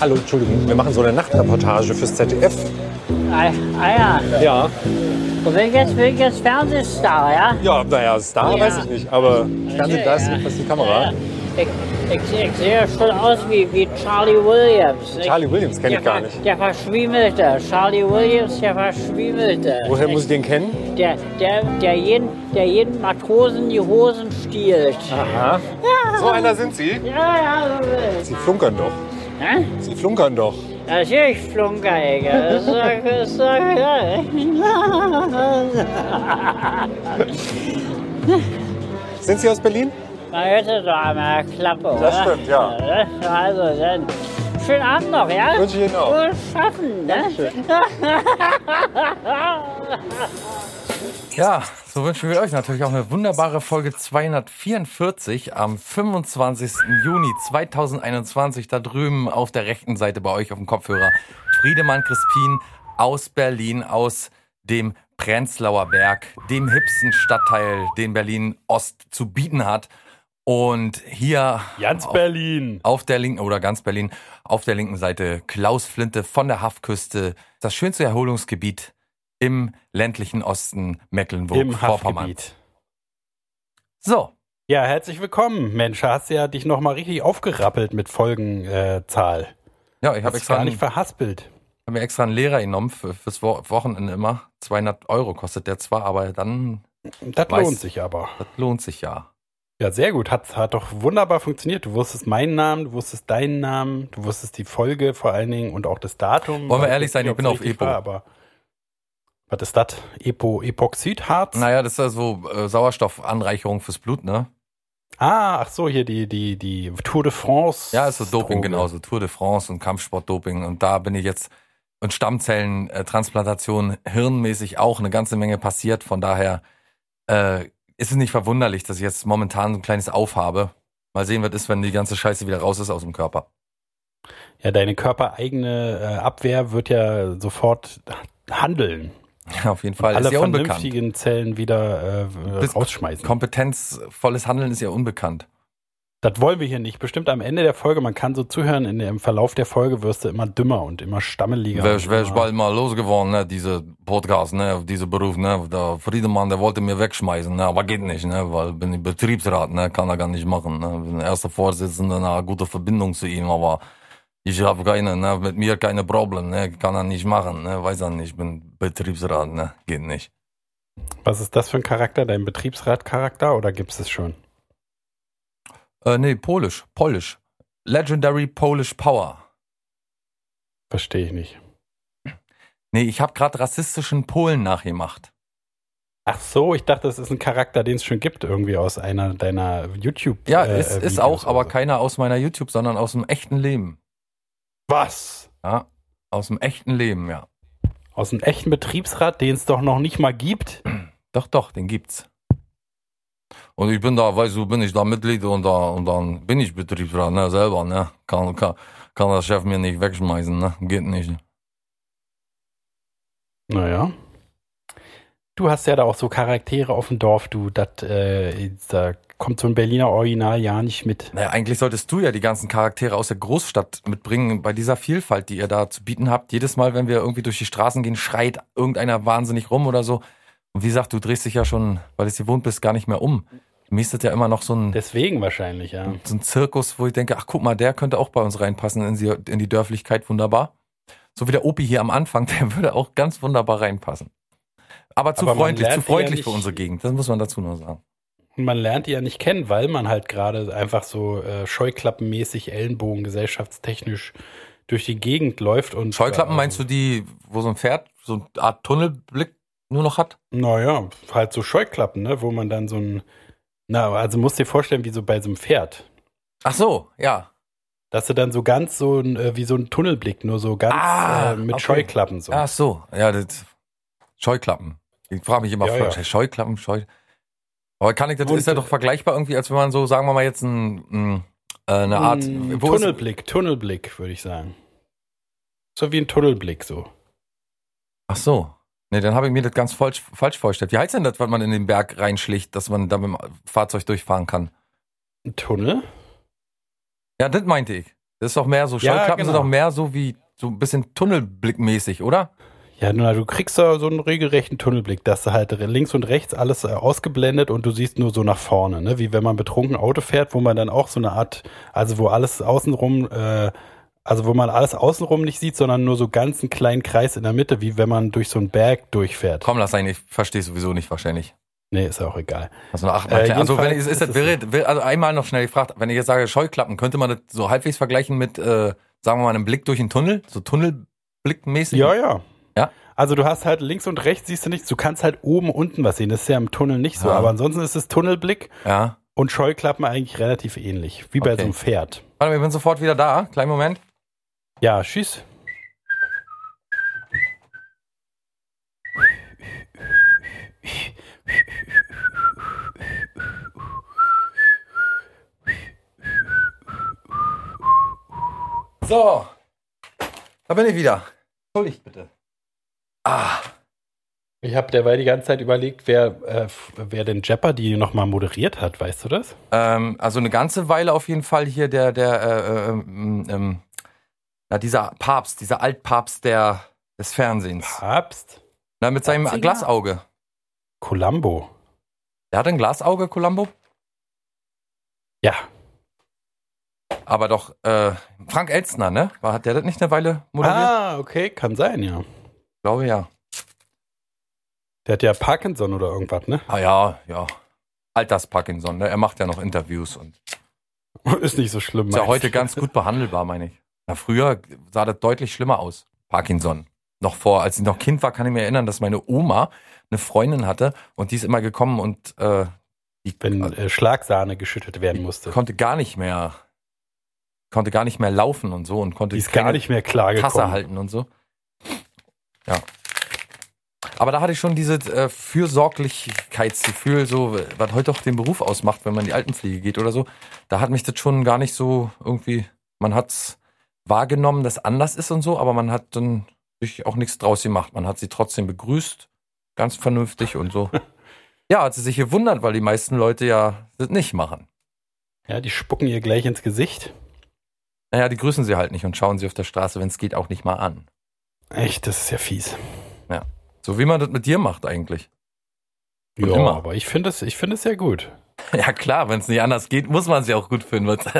Hallo, Entschuldigung, wir machen so eine Nachtreportage fürs ZDF. Ah ja. Ja. Und wegen jetzt Fernsehstar, ja? Ja, naja, Star ja. Weiß ich nicht, aber Fernsehstar ist fast die Kamera. Ja. Ich sehe schon aus wie Charlie Williams. Charlie Williams kenne ich gar nicht. Der Verschwiemelte. Charlie Williams, der Verschwiemelte. Woher muss ich den kennen? Der jeden Matrosen die Hosen stiehlt. Aha. Ja. So einer sind Sie? Ja. Sie flunkern doch. Hä? Sie flunkern doch. Natürlich flunker ich. Sind Sie aus Berlin? Man hörte doch einmal Klappe, oder? Das stimmt, ja. Also dann, schönen Abend noch, ja? Ich wünsche Ihnen auch. Gut schaffen, ne? Ja, so wünschen wir euch natürlich auch eine wunderbare Folge 244 am 25. Juni 2021. Da drüben auf der rechten Seite bei euch auf dem Kopfhörer. Friedemann Crispin aus Berlin, aus dem Prenzlauer Berg, dem hipsten Stadtteil, den Berlin Ost zu bieten hat. Und hier ganz Berlin auf der linken oder ganz Berlin auf der linken Seite Klaus Flinte von der Haffküste, das schönste Erholungsgebiet im ländlichen Osten Mecklenburg-Vorpommern. So, ja, herzlich willkommen, Mensch, hast ja dich noch mal richtig aufgerappelt mit Folgenzahl. Ja, ich habe extra nicht verhaspelt. Haben wir extra einen Lehrer genommen fürs Wochenende immer. 200 Euro kostet der zwar, aber dann... Das lohnt sich aber. Das lohnt sich, ja. Ja, sehr gut. Hat doch wunderbar funktioniert. Du wusstest meinen Namen, du wusstest deinen Namen, du wusstest die Folge vor allen Dingen und auch das Datum. Wollen wir ehrlich sein, ich bin auf Epo. War, aber was ist das? Epoxidharz? Naja, das ist ja so Sauerstoffanreicherung fürs Blut, ne? Ah, ach so, hier die Tour de France. Ja, ist so Doping, genauso. Tour de France und Kampfsportdoping. Und da bin ich jetzt... Und Stammzellentransplantation hirnmäßig auch eine ganze Menge passiert. Von daher ist es nicht verwunderlich, dass ich jetzt momentan so ein kleines Aufhabe. Mal sehen, was ist, wenn die ganze Scheiße wieder raus ist aus dem Körper. Ja, deine körpereigene Abwehr wird ja sofort handeln. Ja, auf jeden Fall. Und alle ist ja vernünftigen unbekannt. Zellen wieder rausschmeißen. Kompetenzvolles Handeln ist ja unbekannt. Das wollen wir hier nicht. Bestimmt am Ende der Folge, man kann so zuhören, im Verlauf der Folge wirst du immer dümmer und immer stammeliger. Wär ich bald mal losgeworden, ne, diese Podcast, ne, dieser Beruf, ne, der Friedemann, der wollte mir wegschmeißen, ne, aber geht nicht, ne, weil bin ich Betriebsrat, ne, kann er gar nicht machen, ne, bin erster Vorsitzender, eine gute Verbindung zu ihm, aber ich habe keine, ne, mit mir keine Problem, ne, kann er nicht machen, ne, weiß er nicht, ich bin Betriebsrat, ne, geht nicht. Was ist das für ein Charakter, dein Betriebsrat-Charakter, oder gibt's es schon? Nee, Polisch. Legendary Polish Power. Verstehe ich nicht. Nee, ich habe gerade rassistischen Polen nachgemacht. Ach so, ich dachte, das ist ein Charakter, den es schon gibt, irgendwie aus einer deiner YouTube-Videos. Ja, ist auch, aber so. Keiner aus meiner YouTube, sondern aus dem echten Leben. Was? Ja, aus dem echten Leben, ja. Aus dem echten Betriebsrat, den es doch noch nicht mal gibt? Doch, den gibt's. Und ich bin da, weißt du, bin ich da Mitglied und dann bin ich Betriebsrat, ne, selber, ne. Kann der Chef mir nicht wegschmeißen, ne. Geht nicht. Naja. Du hast ja da auch so Charaktere auf dem Dorf, du, da kommt so ein Berliner Original ja nicht mit. Naja, eigentlich solltest du ja die ganzen Charaktere aus der Großstadt mitbringen, bei dieser Vielfalt, die ihr da zu bieten habt. Jedes Mal, wenn wir irgendwie durch die Straßen gehen, schreit irgendeiner wahnsinnig rum oder so. Und wie gesagt, du drehst dich ja schon, weil du es gewohnt bist, gar nicht mehr um. Du miestest ja immer noch so ein... Deswegen wahrscheinlich, ja. So ein Zirkus, wo ich denke, ach guck mal, der könnte auch bei uns reinpassen in die Dörflichkeit, wunderbar. So wie der Opi hier am Anfang, der würde auch ganz wunderbar reinpassen. Aber zu freundlich für unsere Gegend, das muss man dazu noch sagen. Man lernt die ja nicht kennen, weil man halt gerade einfach so scheuklappenmäßig, Ellenbogen, gesellschaftstechnisch durch die Gegend läuft. Und Scheuklappen meinst du die, wo so ein Pferd, so eine Art Tunnelblick nur noch hat? Naja, halt so Scheuklappen, ne, wo man dann so ein... Na, also musst dir vorstellen, wie so bei so einem Pferd. Ach so, ja. Dass du dann so ganz so wie so ein Tunnelblick, nur so ganz mit okay. Scheuklappen so. Ach so, ja, das Scheuklappen. Ich frage mich immer, ja. Scheuklappen. Aber kann ich das, ist ja doch vergleichbar irgendwie, als wenn man so, sagen wir mal jetzt eine Art... Tunnelblick, würde ich sagen. So wie ein Tunnelblick, so. Ach so. Nee, dann habe ich mir das ganz falsch vorgestellt. Wie heißt denn das, was man in den Berg reinschlägt, dass man da mit dem Fahrzeug durchfahren kann? Ein Tunnel? Ja, das meinte ich. Das ist doch mehr so, Schallklappen sind doch mehr so wie so ein bisschen tunnelblickmäßig, oder? Ja, na, du kriegst da so einen regelrechten Tunnelblick, dass du halt links und rechts alles ausgeblendet und du siehst nur so nach vorne, ne? Wie wenn man betrunken Auto fährt, wo man dann auch so eine Art, also wo alles außenrum, also wo man alles außenrum nicht sieht, sondern nur so ganz einen kleinen Kreis in der Mitte, wie wenn man durch so einen Berg durchfährt. Komm, lass eigentlich, ich verstehe sowieso nicht wahrscheinlich. Nee, ist auch egal. Also, einmal noch schnell gefragt, wenn ich jetzt sage Scheuklappen, könnte man das so halbwegs vergleichen mit, sagen wir mal, einem Blick durch einen Tunnel, so tunnelblickmäßig? Ja. Also du hast halt links und rechts, siehst du nichts, du kannst halt oben, unten was sehen, das ist ja im Tunnel nicht so, aber ansonsten ist es Tunnelblick und Scheuklappen eigentlich relativ ähnlich, wie bei so einem Pferd. Warte, wir sind sofort wieder da, kleinen Moment. Ja, tschüss. So, da bin ich wieder. Entschuldigt bitte. Ich habe derweil die ganze Zeit überlegt, wer den Jeopardy nochmal moderiert hat, weißt du das? Also eine ganze Weile auf jeden Fall hier dieser Papst, dieser Altpapst des Fernsehens. Papst? Na, mit seinem Glasauge. Columbo. Der hat ein Glasauge, Columbo? Ja. Aber doch, Frank Elstner, ne? Hat der das nicht eine Weile moderiert? Ah, okay, kann sein, ja. Ich glaube, ja. Der hat ja Parkinson oder irgendwas, ne? Ah ja. Alters-Parkinson, ne? Er macht ja noch Interviews und... Ist nicht so schlimm. Ist ja heute ganz gut behandelbar, meine ich. Na, früher sah das deutlich schlimmer aus, Parkinson. Als ich noch Kind war, kann ich mir erinnern, dass meine Oma eine Freundin hatte und die ist immer gekommen und... Wenn Schlagsahne geschüttet werden musste. Konnte gar nicht mehr laufen und so und konnte die gar nicht mehr klar gekommen. Tasse halten und so. Ja. Aber da hatte ich schon dieses Fürsorglichkeitsgefühl, so, was heute auch den Beruf ausmacht, wenn man in die Altenpflege geht oder so. Da hat mich das schon gar nicht so irgendwie, man hat's wahrgenommen, dass anders ist und so, aber man hat dann sich auch nichts draus gemacht. Man hat sie trotzdem begrüßt, ganz vernünftig und so. Ja, hat sie sich gewundert, weil die meisten Leute ja das nicht machen. Ja, die spucken ihr gleich ins Gesicht. Naja, die grüßen sie halt nicht und schauen sie auf der Straße, wenn es geht, auch nicht mal an. Echt, das ist ja fies. Ja, so wie man das mit dir macht eigentlich. Und ja, immer. Aber ich finde es ja gut. Ja klar, wenn es nicht anders geht, muss man es ja auch gut finden. Das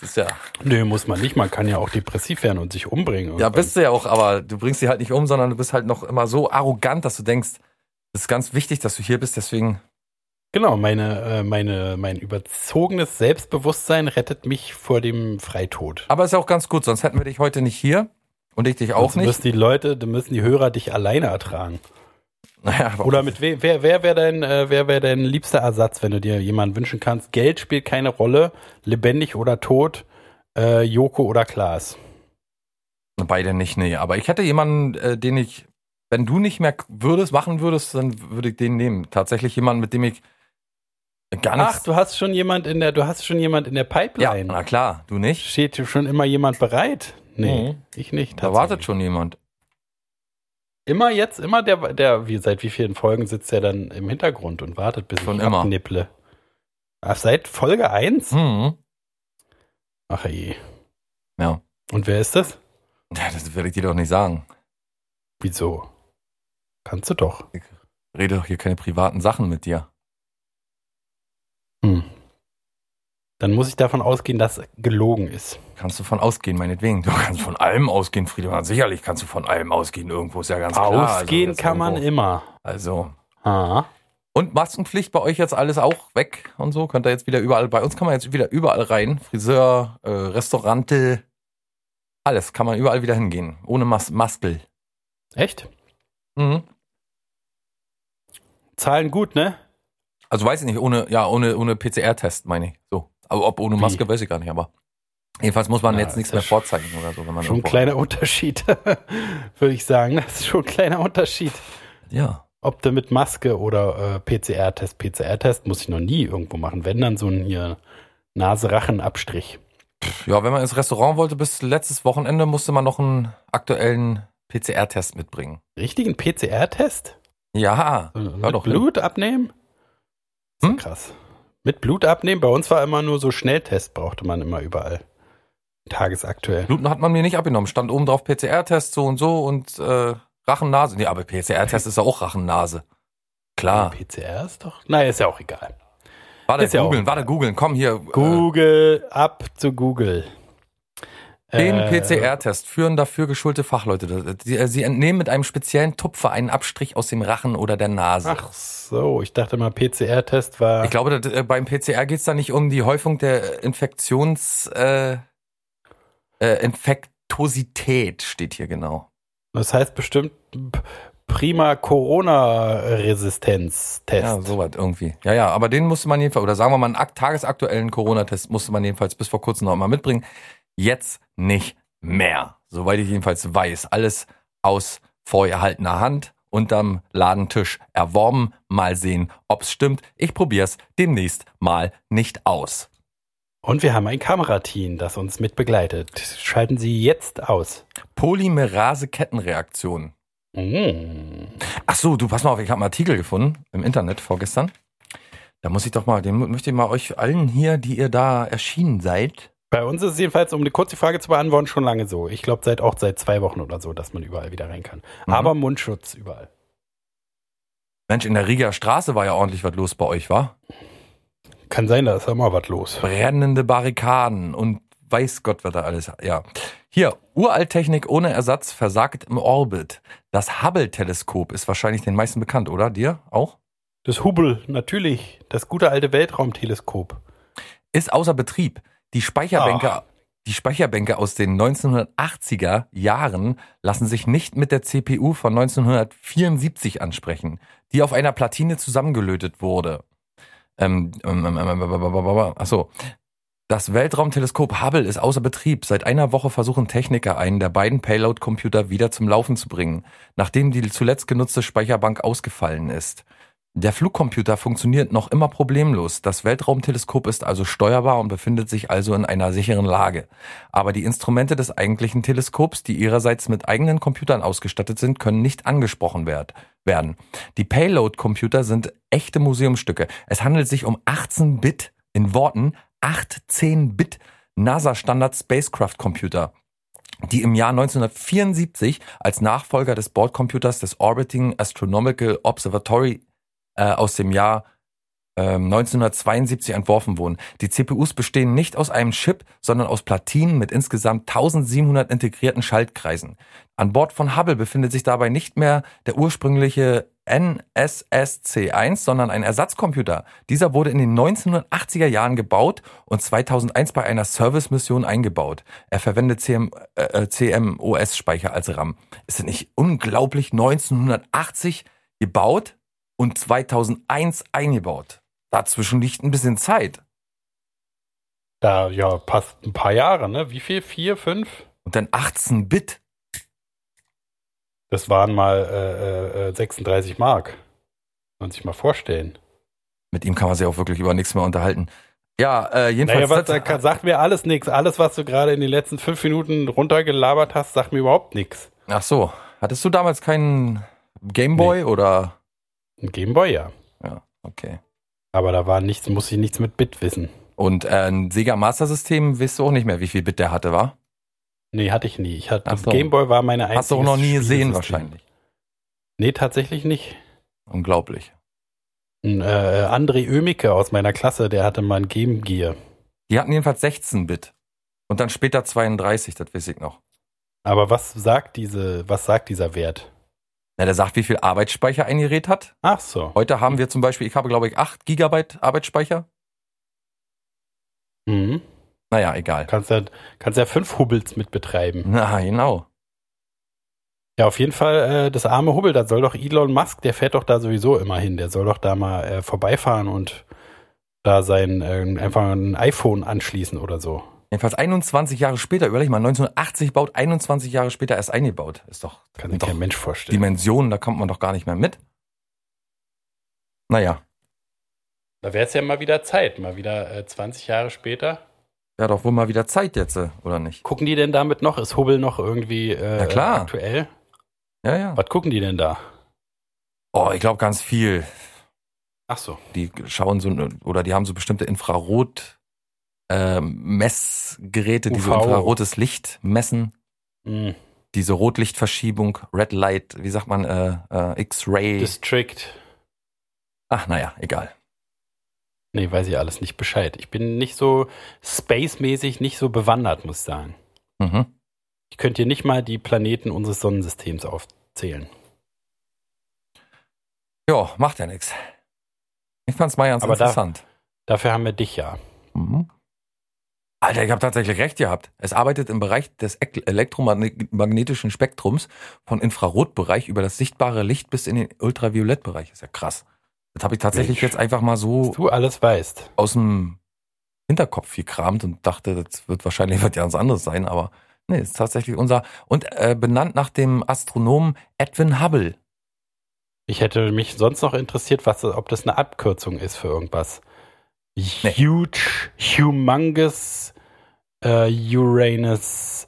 ist ja... Nö, muss man nicht. Man kann ja auch depressiv werden und sich umbringen. Irgendwann. Ja, bist du ja auch, aber du bringst sie halt nicht um, sondern du bist halt noch immer so arrogant, dass du denkst, es ist ganz wichtig, dass du hier bist, deswegen... Genau, mein überzogenes Selbstbewusstsein rettet mich vor dem Freitod. Aber ist ja auch ganz gut, sonst hätten wir dich heute nicht hier und ich dich auch sonst nicht. Müssen die Hörer dich alleine ertragen. Naja, oder mit wer wäre dein liebster Ersatz, wenn du dir jemanden wünschen kannst? Geld spielt keine Rolle, lebendig oder tot, Joko oder Klaas? Beide nicht, nee. Aber ich hätte jemanden, den ich, wenn du nicht mehr machen würdest, dann würde ich den nehmen. Tatsächlich jemanden, mit dem ich gar nichts. Ach, du hast schon jemand in der Pipeline. Ja, na klar, du nicht. Steht schon immer jemand bereit? Nee, ich nicht. Da wartet schon jemand. Immer der seit wie vielen Folgen sitzt der dann im Hintergrund und wartet, bis schon ich immer abnipple. Ach, seit Folge 1? Mhm. Ach je. Ja. Und wer ist das? Ja, das will ich dir doch nicht sagen. Wieso? Kannst du doch. Ich rede doch hier keine privaten Sachen mit dir. Dann muss ich davon ausgehen, dass gelogen ist. Kannst du von ausgehen, meinetwegen. Du kannst von allem ausgehen, Friedemann. Sicherlich kannst du von allem ausgehen. Irgendwo ist ja ganz klar. Ausgehen also kann man immer. Also. Aha. Und Maskenpflicht bei euch jetzt alles auch weg und so? Könnt ihr jetzt wieder überall, bei uns kann man jetzt wieder überall rein. Friseur, Restaurante, alles kann man überall wieder hingehen. Ohne Maskel. Echt? Mhm. Zahlen gut, ne? Also weiß ich nicht, ohne PCR-Test meine ich. So. Aber ob ohne Maske, weiß ich gar nicht, aber jedenfalls muss man jetzt nichts mehr vorzeigen oder so. Wenn man schon ein kleiner Unterschied, würde ich sagen. Das ist schon ein kleiner Unterschied. Ja. Ob du mit Maske oder PCR-Test. PCR-Test muss ich noch nie irgendwo machen. Wenn, dann so ein hier Nase-Rachen-Abstrich. Ja, wenn man ins Restaurant wollte, bis letztes Wochenende musste man noch einen aktuellen PCR-Test mitbringen. Richtigen PCR-Test? Ja. Mit doch Blut abnehmen? Das ist krass. Mit Blut abnehmen? Bei uns war immer nur so Schnelltest, brauchte man immer überall. tagesaktuell. Bluten hat man mir nicht abgenommen. Stand oben drauf PCR-Test so und Rachennase. Nee, aber PCR-Test ist ja auch Rachennase. Klar. PCR ist doch... Naja, ist ja auch egal. Warte, googeln. Komm hier. Google, ab zu Google. Den PCR-Test führen dafür geschulte Fachleute. Sie entnehmen mit einem speziellen Tupfer einen Abstrich aus dem Rachen oder der Nase. Ach so, ich dachte mal, PCR-Test war... Ich glaube, beim PCR geht es da nicht um die Häufung der Infektosität, steht hier genau. Das heißt bestimmt prima Corona-Resistenz-Test. Ja, sowas irgendwie. Ja, aber den musste man jedenfalls, oder sagen wir mal, einen tagesaktuellen Corona-Test musste man jedenfalls bis vor kurzem noch mal mitbringen. Jetzt nicht mehr, soweit ich jedenfalls weiß. Alles aus vorgehaltener Hand, unterm Ladentisch erworben. Mal sehen, ob's stimmt. Ich probier's demnächst mal nicht aus. Und wir haben ein Kamerateam, das uns mitbegleitet. Schalten Sie jetzt aus. Polymerase-Kettenreaktion. Ach so, du, pass mal auf, ich habe einen Artikel gefunden im Internet vorgestern. Da muss ich doch mal, den möchte ich mal euch allen hier, die ihr da erschienen seid, bei uns ist es jedenfalls, um eine kurze Frage zu beantworten, schon lange so. Ich glaube, seit 2 Wochen oder so, dass man überall wieder rein kann. Mhm. Aber Mundschutz überall. Mensch, in der Rieger Straße war ja ordentlich was los bei euch, wa? Kann sein, da ist ja immer was los. Brennende Barrikaden und weiß Gott, was da alles... Ja. Hier, Uralttechnik ohne Ersatz versagt im Orbit. Das Hubble-Teleskop ist wahrscheinlich den meisten bekannt, oder? Dir auch? Das Hubble, natürlich. Das gute alte Weltraumteleskop. Ist außer Betrieb. Die Speicherbänke aus den 1980er Jahren lassen sich nicht mit der CPU von 1974 ansprechen, die auf einer Platine zusammengelötet wurde. Achso. Das Weltraumteleskop Hubble ist außer Betrieb. Seit einer Woche versuchen Techniker, einen der beiden Payload-Computer wieder zum Laufen zu bringen, nachdem die zuletzt genutzte Speicherbank ausgefallen ist. Der Flugcomputer funktioniert noch immer problemlos. Das Weltraumteleskop ist also steuerbar und befindet sich also in einer sicheren Lage. Aber die Instrumente des eigentlichen Teleskops, die ihrerseits mit eigenen Computern ausgestattet sind, können nicht angesprochen werden. Die Payload-Computer sind echte Museumstücke. Es handelt sich um 18-Bit NASA-Standard-Spacecraft-Computer, die im Jahr 1974 als Nachfolger des Bordcomputers des Orbiting Astronomical Observatory aus dem Jahr 1972 entworfen wurden. Die CPUs bestehen nicht aus einem Chip, sondern aus Platinen mit insgesamt 1700 integrierten Schaltkreisen. An Bord von Hubble befindet sich dabei nicht mehr der ursprüngliche NSSC1, sondern ein Ersatzcomputer. Dieser wurde in den 1980er Jahren gebaut und 2001 bei einer Service-Mission eingebaut. Er verwendet CMOS-Speicher als RAM. Ist das nicht unglaublich? 1980 gebaut? Und 2001 eingebaut. Dazwischen liegt ein bisschen Zeit. Da, ja, passt ein paar Jahre, ne? Wie viel? 4, 5? Und dann 18-Bit. Das waren mal 36 Mark. Kann man sich mal vorstellen. Mit ihm kann man sich auch wirklich über nichts mehr unterhalten. Ja, jedenfalls... Naja, sagt mir alles nichts. Alles, was du gerade in den letzten 5 Minuten runtergelabert hast, sagt mir überhaupt nichts. Ach so. Hattest du damals keinen Game Boy oder... Ein Game Boy, ja. Ja, okay. Aber da war nichts, muss ich nichts mit Bit wissen. Und ein Sega Master System, weißt du auch nicht mehr, wie viel Bit der hatte, war? Nee, hatte ich nie. Das Game Boy war meine einzige. Hast du auch noch nie gesehen, wahrscheinlich. Nee, tatsächlich nicht. Unglaublich. André Oehmicke aus meiner Klasse, der hatte mal ein Game Gear. Die hatten jedenfalls 16-Bit. Und dann später 32, das weiß ich noch. Aber was sagt dieser Wert? Na, der sagt, wie viel Arbeitsspeicher ein Gerät hat. Ach so. Heute haben wir zum Beispiel, ich habe, glaube ich, 8 Gigabyte Arbeitsspeicher. Mhm. Naja, egal. Kannst ja 5 Hubbles mit betreiben. Na, genau. Ja, auf jeden Fall, das arme Hubble, da soll doch Elon Musk, der fährt doch da sowieso immer hin. Der soll doch da mal vorbeifahren und da einfach ein iPhone anschließen oder so. Jedenfalls 21 Jahre später, überleg mal, 1980 baut, 21 Jahre später erst eingebaut. Ist doch, kann sich kein Mensch vorstellen. Dimensionen, da kommt man doch gar nicht mehr mit. Naja. Da wäre es ja mal wieder Zeit, 20 Jahre später. Ja, doch wohl mal wieder Zeit jetzt, oder nicht? Gucken die denn damit noch? Ist Hubble noch irgendwie aktuell? Ja. Was gucken die denn da? Oh, ich glaube ganz viel. Ach so. Die haben so bestimmte Infrarot- Messgeräte, die so infrarotes Licht messen. Mhm. Diese Rotlichtverschiebung, Red Light, wie sagt man, X-Ray. District. Ach, naja, egal. Nee, weiß ich alles nicht Bescheid. Ich bin nicht so space-mäßig, nicht so bewandert, muss ich sagen. Mhm. Ich könnte hier nicht mal die Planeten unseres Sonnensystems aufzählen. Ja, macht ja nichts. Ich fand's mal ganz interessant. Dafür haben wir dich ja. Mhm. Alter, ich habe tatsächlich recht gehabt. Es arbeitet im Bereich des elektromagnetischen Spektrums von Infrarotbereich über das sichtbare Licht bis in den Ultraviolettbereich. Ist ja krass. Das habe ich tatsächlich jetzt einfach mal so du alles weißt. Aus dem Hinterkopf gekramt und dachte, das wird wahrscheinlich was ganz anderes sein, aber nee, ist tatsächlich unser. Und benannt nach dem Astronomen Edwin Hubble. Ich hätte mich sonst noch interessiert, ob das eine Abkürzung ist für irgendwas. Nee. Huge, humongous Uranus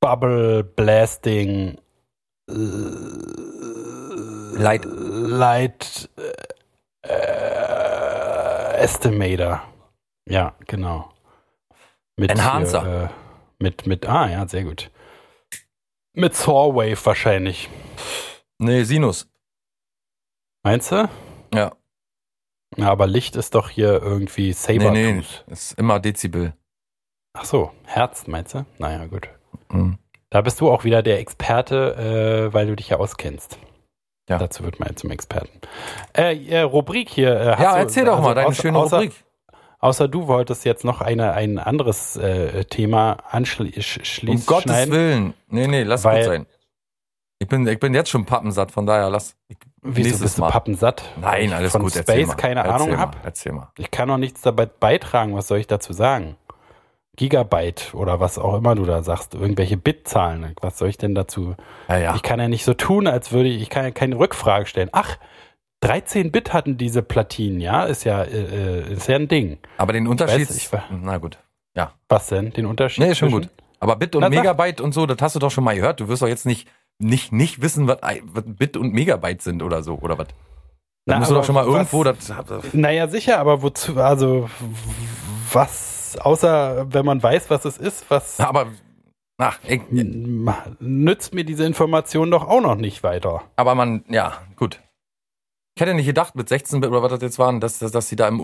Bubble Blasting Light Estimator. Ja, genau. Mit Enhancer. Ja, sehr gut. Mit Thorwave wahrscheinlich. Nee, Sinus. Meinst du? Ja. Ja, aber Licht ist doch hier irgendwie Sabertooth. Nee, ist immer Dezibel. Ach so, Herz meinst du? Naja, gut. Mhm. Da bist du auch wieder der Experte, weil du dich ja auskennst. Ja. Dazu wird man jetzt zum Experten. Rubrik hier. Erzähl doch mal deine schöne Rubrik. Außer du wolltest jetzt noch ein anderes Thema anschließen. Um Gottes Willen. Nee, lass gut sein. Ich bin jetzt schon pappensatt, von daher lass. Wieso bist du pappensatt? Nein, alles gut, erzähl mal. Von Space keine Ahnung hab. Erzähl mal. Ich kann noch nichts dabei beitragen, was soll ich dazu sagen? Gigabyte oder was auch immer du da sagst, irgendwelche Bitzahlen, was soll ich denn dazu? Ja. Ich kann ja nicht so tun, als würde ich kann ja keine Rückfrage stellen. Ach, 13 Bit hatten diese Platinen, ja? Ist ja ein Ding. Aber den Unterschied... na gut, ja. Was denn? Den Unterschied? Nee, ist schon gut. Aber Bit und Megabyte und so, das hast du doch schon mal gehört. Du wirst doch jetzt nicht wissen, was Bit und Megabyte sind oder so, oder was? Da musst du doch schon mal irgendwo... Naja, sicher, aber wozu, also was, außer wenn man weiß, was es ist, was... Aber nützt mir diese Information doch auch noch nicht weiter. Aber gut. Ich hätte nicht gedacht, mit 16-Bit oder was das jetzt waren, dass sie da im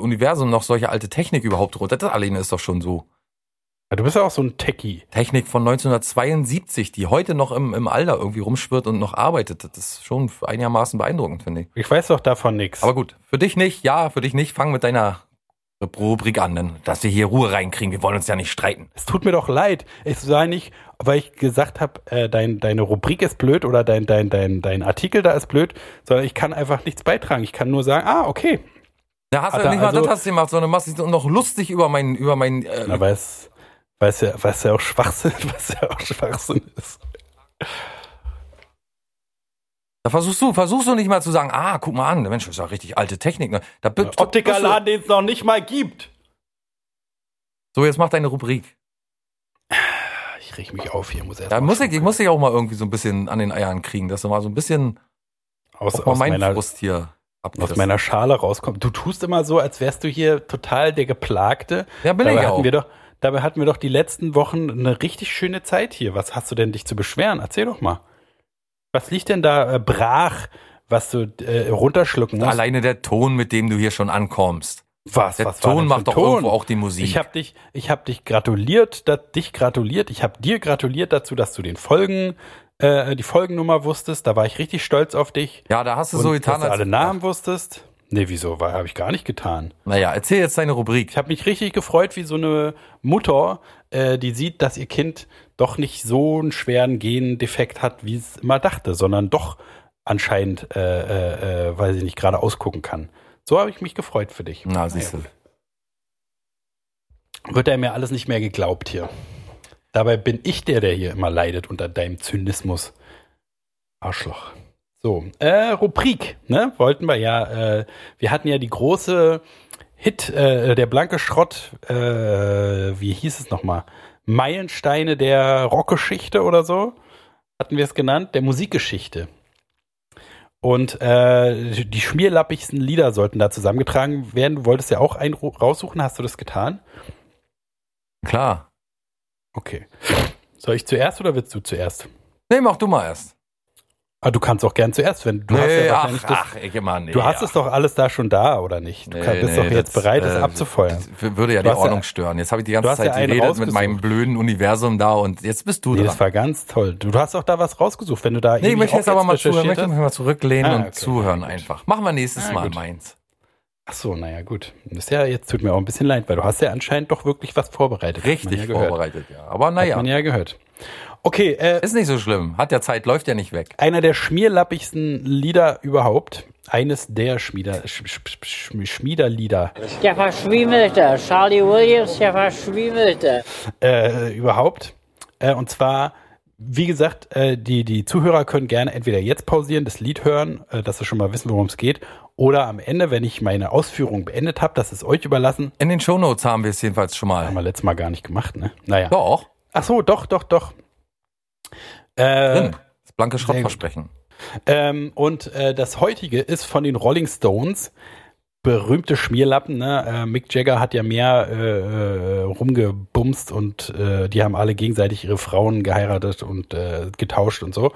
Universum noch solche alte Technik überhaupt runter. Das alleine ist doch schon so. Ja, du bist ja auch so ein Techie. Technik von 1972, die heute noch im All da irgendwie rumschwirrt und noch arbeitet. Das ist schon einigermaßen beeindruckend, finde ich. Ich weiß doch davon nichts. Aber gut, für dich nicht. Fang mit deiner Rubrik an, denn, dass wir hier Ruhe reinkriegen. Wir wollen uns ja nicht streiten. Es tut mir doch leid. Es sei nicht, weil ich gesagt habe, deine Rubrik ist blöd oder dein Artikel da ist blöd, sondern ich kann einfach nichts beitragen. Ich kann nur sagen, okay. Da hast du nicht mal das hast du gemacht, sondern machst dich noch lustig über meinen. Weil es ja auch Schwachsinn ist. Da versuchst du nicht mal zu sagen, guck mal an, Mensch, das ist ja richtig alte Technik. Ne? Optikerladen, den es noch nicht mal gibt. So, jetzt mach deine Rubrik. Ich reg mich auf hier, muss erst. Da muss ich auch mal irgendwie so ein bisschen an den Eiern kriegen, dass du mal so ein bisschen aus meiner Brust hier abkriegst. Aus meiner Schale rauskommt. Du tust immer so, als wärst du hier total der Geplagte. Ja, bin ich auch. Dabei hatten wir doch die letzten Wochen eine richtig schöne Zeit hier. Was hast du denn dich zu beschweren? Erzähl doch mal. Was liegt denn da brach, was du runterschlucken musst? Alleine der Ton, mit dem du hier schon ankommst. Was? Der Ton macht doch irgendwo auch die Musik. Ich habe dir gratuliert dazu, dass du die Folgennummer wusstest. Da war ich richtig stolz auf dich. Ja, da hast du so getan, dass du alle Namen wusstest. Nee, wieso? Habe ich gar nicht getan. Naja, erzähl jetzt deine Rubrik. Ich habe mich richtig gefreut, wie so eine Mutter, die sieht, dass ihr Kind doch nicht so einen schweren Gendefekt hat, wie es immer dachte, sondern doch anscheinend, weil sie nicht gerade ausgucken kann. So habe ich mich gefreut für dich. Na, siehst du. Wird er mir alles nicht mehr geglaubt hier. Dabei bin ich der hier immer leidet unter deinem Zynismus. Arschloch. So, Rubrik, ne, wollten wir ja, wir hatten ja die große Hit, der blanke Schrott, wie hieß es nochmal, Meilensteine der Rockgeschichte oder so, hatten wir es genannt, der Musikgeschichte. Und die schmierlappigsten Lieder sollten da zusammengetragen werden. Du wolltest ja auch einen raussuchen. Hast du das getan? Klar. Okay. Soll ich zuerst oder willst du zuerst? Nee, mach du mal erst. Ah, du kannst auch gern zuerst, wenn du hast ja wahrscheinlich es doch alles da schon da, oder nicht? Du bist doch jetzt bereit, das abzufeuern. Das würde ja die Ordnung stören. Jetzt habe ich die ganze Zeit geredet mit meinem blöden Universum da und jetzt bist du dran. Das war ganz toll. Du hast doch da was rausgesucht, wenn du da ich möchte jetzt aber mal zuhören. Ich möchte mich mal zurücklehnen und zuhören einfach. Machen wir nächstes Mal meins. Ach so, naja, gut. Das ist ja, jetzt tut mir auch ein bisschen leid, weil du hast ja anscheinend doch wirklich was vorbereitet. Richtig vorbereitet, ja. Aber naja. Hat man ja gehört. Okay, ist nicht so schlimm. Hat ja Zeit, läuft ja nicht weg. Einer der schmierlappigsten Lieder überhaupt. Eines der Schmiederlieder. Der Verschwiemelte. Charlie Williams, der Verschwiemelte. Überhaupt. Und zwar, wie gesagt, die Zuhörer können gerne entweder jetzt pausieren, das Lied hören, dass sie schon mal wissen, worum es geht. Oder am Ende, wenn ich meine Ausführung beendet habe, das ist euch überlassen. In den Shownotes haben wir es jedenfalls schon mal. Haben wir letztes Mal gar nicht gemacht, ne? Naja. Doch. Ach so, doch. Das blanke Schrottversprechen. Das heutige ist von den Rolling Stones. Berühmte Schmierlappen, ne? Mick Jagger hat ja mehr rumgebumst und die haben alle gegenseitig ihre Frauen geheiratet und getauscht und so.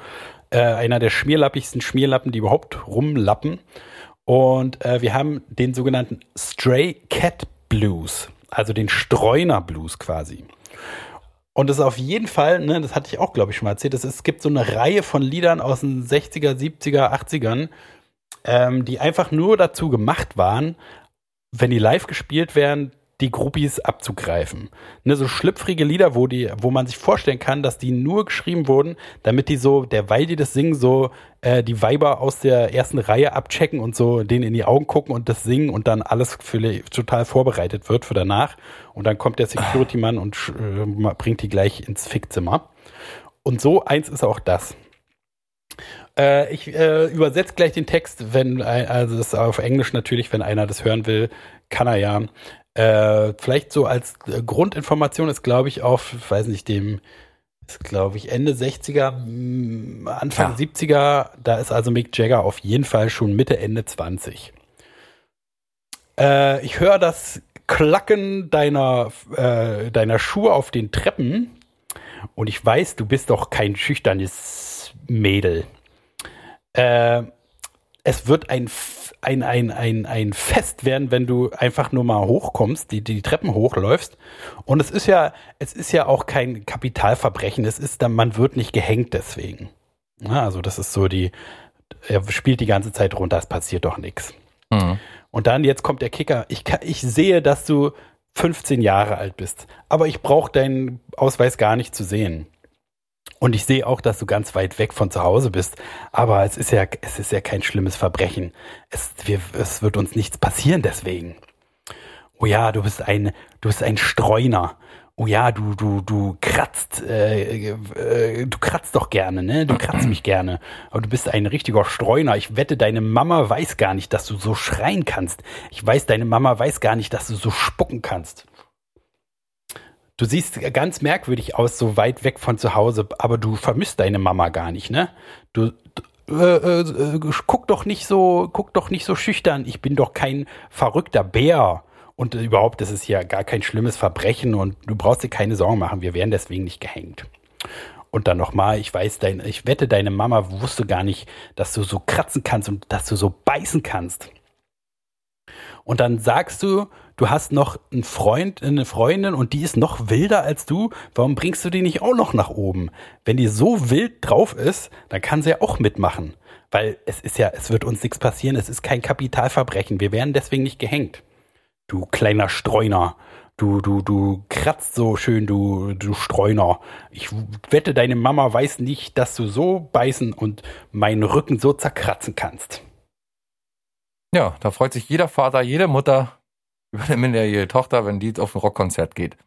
Einer der schmierlappigsten Schmierlappen, die überhaupt rumlappen. Und wir haben den sogenannten Stray Cat Blues, also den Streuner Blues quasi. Und das ist auf jeden Fall, ne, das hatte ich auch, glaube ich, schon mal erzählt, es gibt so eine Reihe von Liedern aus den 60er, 70er, 80ern, die einfach nur dazu gemacht waren, wenn die live gespielt werden, die Groupies abzugreifen. Ne, so schlüpfrige Lieder, wo man sich vorstellen kann, dass die nur geschrieben wurden, damit die so, derweil die das singen, so die Weiber aus der ersten Reihe abchecken und so denen in die Augen gucken und das singen und dann alles total vorbereitet wird für danach. Und dann kommt der Security-Mann und bringt die gleich ins Fickzimmer. Und so eins ist auch das. Ich übersetze gleich den Text, also das ist auf Englisch natürlich, wenn einer das hören will, kann er ja. Vielleicht so als Grundinformation ist, glaube ich, Ende 60er, Anfang 70er, da ist also Mick Jagger auf jeden Fall schon Mitte, Ende 20. Ich höre das Klacken deiner Schuhe auf den Treppen und ich weiß, du bist doch kein schüchternes Mädel. Es wird ein Fest werden, wenn du einfach nur mal hochkommst, die Treppen hochläufst. Und es ist ja auch kein Kapitalverbrechen. Man wird nicht gehängt deswegen. Ja, also das ist so er spielt die ganze Zeit runter, es passiert doch nichts. Mhm. Und dann, jetzt kommt der Kicker. Ich sehe, dass du 15 Jahre alt bist, aber ich brauche deinen Ausweis gar nicht zu sehen. Und ich sehe auch, dass du ganz weit weg von zu Hause bist. Aber es ist ja kein schlimmes Verbrechen. Es wird uns nichts passieren deswegen. Oh ja, du bist ein Streuner. Oh ja, du kratzt doch gerne, ne? Du kratzt mich gerne. Aber du bist ein richtiger Streuner. Ich wette, deine Mama weiß gar nicht, dass du so schreien kannst. Ich weiß, deine Mama weiß gar nicht, dass du so spucken kannst. Du siehst ganz merkwürdig aus, so weit weg von zu Hause, aber du vermisst deine Mama gar nicht, ne? Du guck doch nicht so schüchtern. Ich bin doch kein verrückter Bär. Und überhaupt, das ist ja gar kein schlimmes Verbrechen und du brauchst dir keine Sorgen machen. Wir werden deswegen nicht gehängt. Und dann nochmal, ich wette, deine Mama wusste gar nicht, dass du so kratzen kannst und dass du so beißen kannst. Und dann sagst du, du hast noch einen Freund, eine Freundin und die ist noch wilder als du. Warum bringst du die nicht auch noch nach oben? Wenn die so wild drauf ist, dann kann sie ja auch mitmachen. Weil es wird uns nichts passieren. Es ist kein Kapitalverbrechen. Wir werden deswegen nicht gehängt. Du kleiner Streuner. Du kratzt so schön, du Streuner. Ich wette, deine Mama weiß nicht, dass du so beißen und meinen Rücken so zerkratzen kannst. Ja, da freut sich jeder Vater, jede Mutter über eine minderjährige Tochter, wenn die auf ein Rockkonzert geht.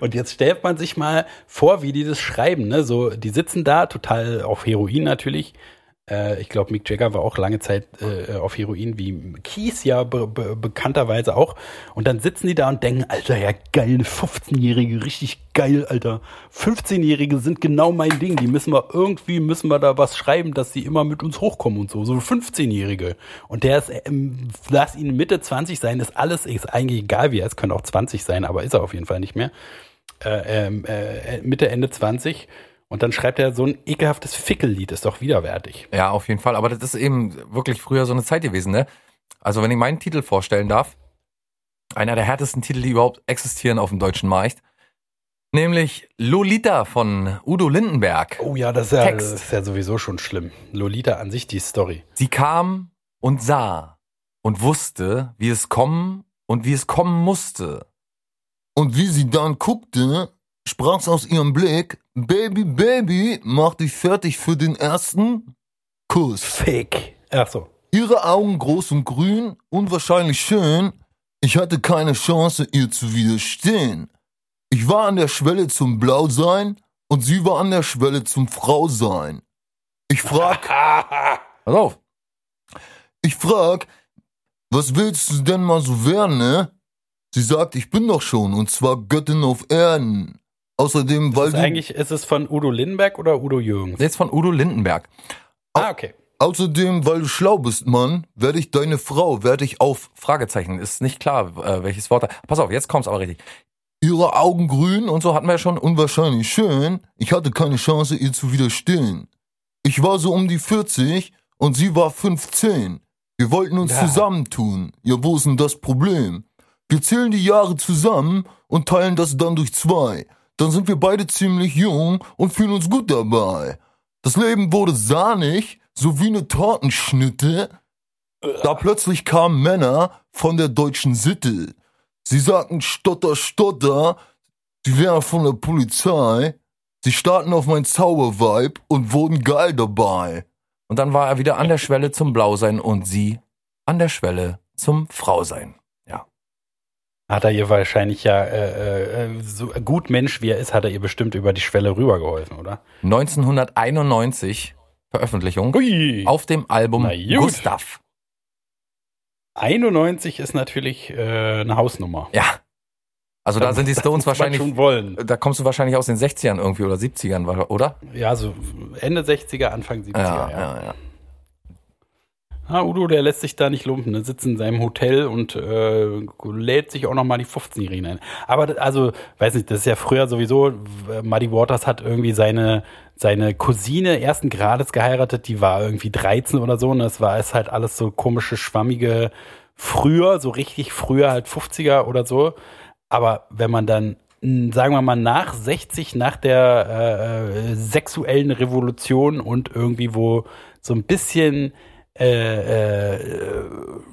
Und jetzt stellt man sich mal vor, wie die das schreiben. Ne? So, die sitzen da, total auf Heroin natürlich, Ich glaube, Mick Jagger war auch lange Zeit auf Heroin, wie Keith ja bekannterweise auch. Und dann sitzen die da und denken, Alter, ja geil, eine 15-Jährige, richtig geil, Alter. 15-Jährige sind genau mein Ding. Die müssen wir irgendwie, da was schreiben, dass sie immer mit uns hochkommen und so. So 15-Jährige. Und der ist, lass ihn Mitte 20 sein, ist alles, ist eigentlich egal wie er ist, könnte auch 20 sein, aber ist er auf jeden Fall nicht mehr. Mitte, Ende 20. Und dann schreibt er so ein ekelhaftes Fickellied, ist doch widerwärtig. Ja, auf jeden Fall. Aber das ist eben wirklich früher so eine Zeit gewesen, ne? Also wenn ich meinen Titel vorstellen darf, einer der härtesten Titel, die überhaupt existieren auf dem deutschen Markt, nämlich Lolita von Udo Lindenberg. Oh ja, das ist ja sowieso schon schlimm. Lolita an sich, die Story. Sie kam und sah und wusste, wie es kommen und wie es kommen musste. Und wie sie dann guckte, sprach's aus ihrem Blick, Baby, Baby, mach dich fertig für den ersten Kuss. Fick. Ach so. Ihre Augen groß und grün, unwahrscheinlich schön. Ich hatte keine Chance, ihr zu widerstehen. Ich war an der Schwelle zum Blausein und sie war an der Schwelle zum Frausein. Ich frag, was willst du denn mal so werden, ne? Sie sagt, ich bin doch schon, und zwar Göttin auf Erden. Außerdem, weil ist es von Udo Lindenberg oder Udo Jürgens? Jetzt von Udo Lindenberg. Okay. Außerdem, weil du schlau bist, Mann, werde ich deine Frau, werde ich auf... Fragezeichen, ist nicht klar, welches Wort da... Pass auf, jetzt kommt's aber richtig. Ihre Augen grün und so hatten wir ja schon, unwahrscheinlich schön. Ich hatte keine Chance, ihr zu widerstehen. Ich war so um die 40 und sie war 15. Wir wollten uns zusammentun. Ja, wo ist denn das Problem? Wir zählen die Jahre zusammen und teilen das dann durch 2. Dann sind wir beide ziemlich jung und fühlen uns gut dabei. Das Leben wurde sahnig, so wie eine Tortenschnitte. Da plötzlich kamen Männer von der deutschen Sitte. Sie sagten Stotter, Stotter, sie wären von der Polizei. Sie starrten auf mein Zauberweib und wurden geil dabei. Und dann war er wieder an der Schwelle zum Blausein und sie an der Schwelle zum Frausein. Hat er ihr wahrscheinlich ja, so gut Mensch wie er ist, hat er ihr bestimmt über die Schwelle rübergeholfen, oder? 1991 Veröffentlichung auf dem Album Gustav. 91 ist natürlich eine Hausnummer. Ja. Also da sind die Stones wahrscheinlich, da kommst du wahrscheinlich aus den 60ern irgendwie oder 70ern, oder? Ja, so Ende 60er, Anfang 70er, ja. Ah, Udo, der lässt sich da nicht lumpen, der sitzt in seinem Hotel und lädt sich auch nochmal die 15-Jährigen ein. Aber also, weiß nicht, das ist ja früher sowieso, Muddy Waters hat irgendwie seine Cousine ersten Grades geheiratet, die war irgendwie 13 oder so und es ist halt alles so komische, schwammige früher, so richtig früher, halt 50er oder so. Aber wenn man dann, sagen wir mal, nach 60, nach der sexuellen Revolution und irgendwie wo so ein bisschen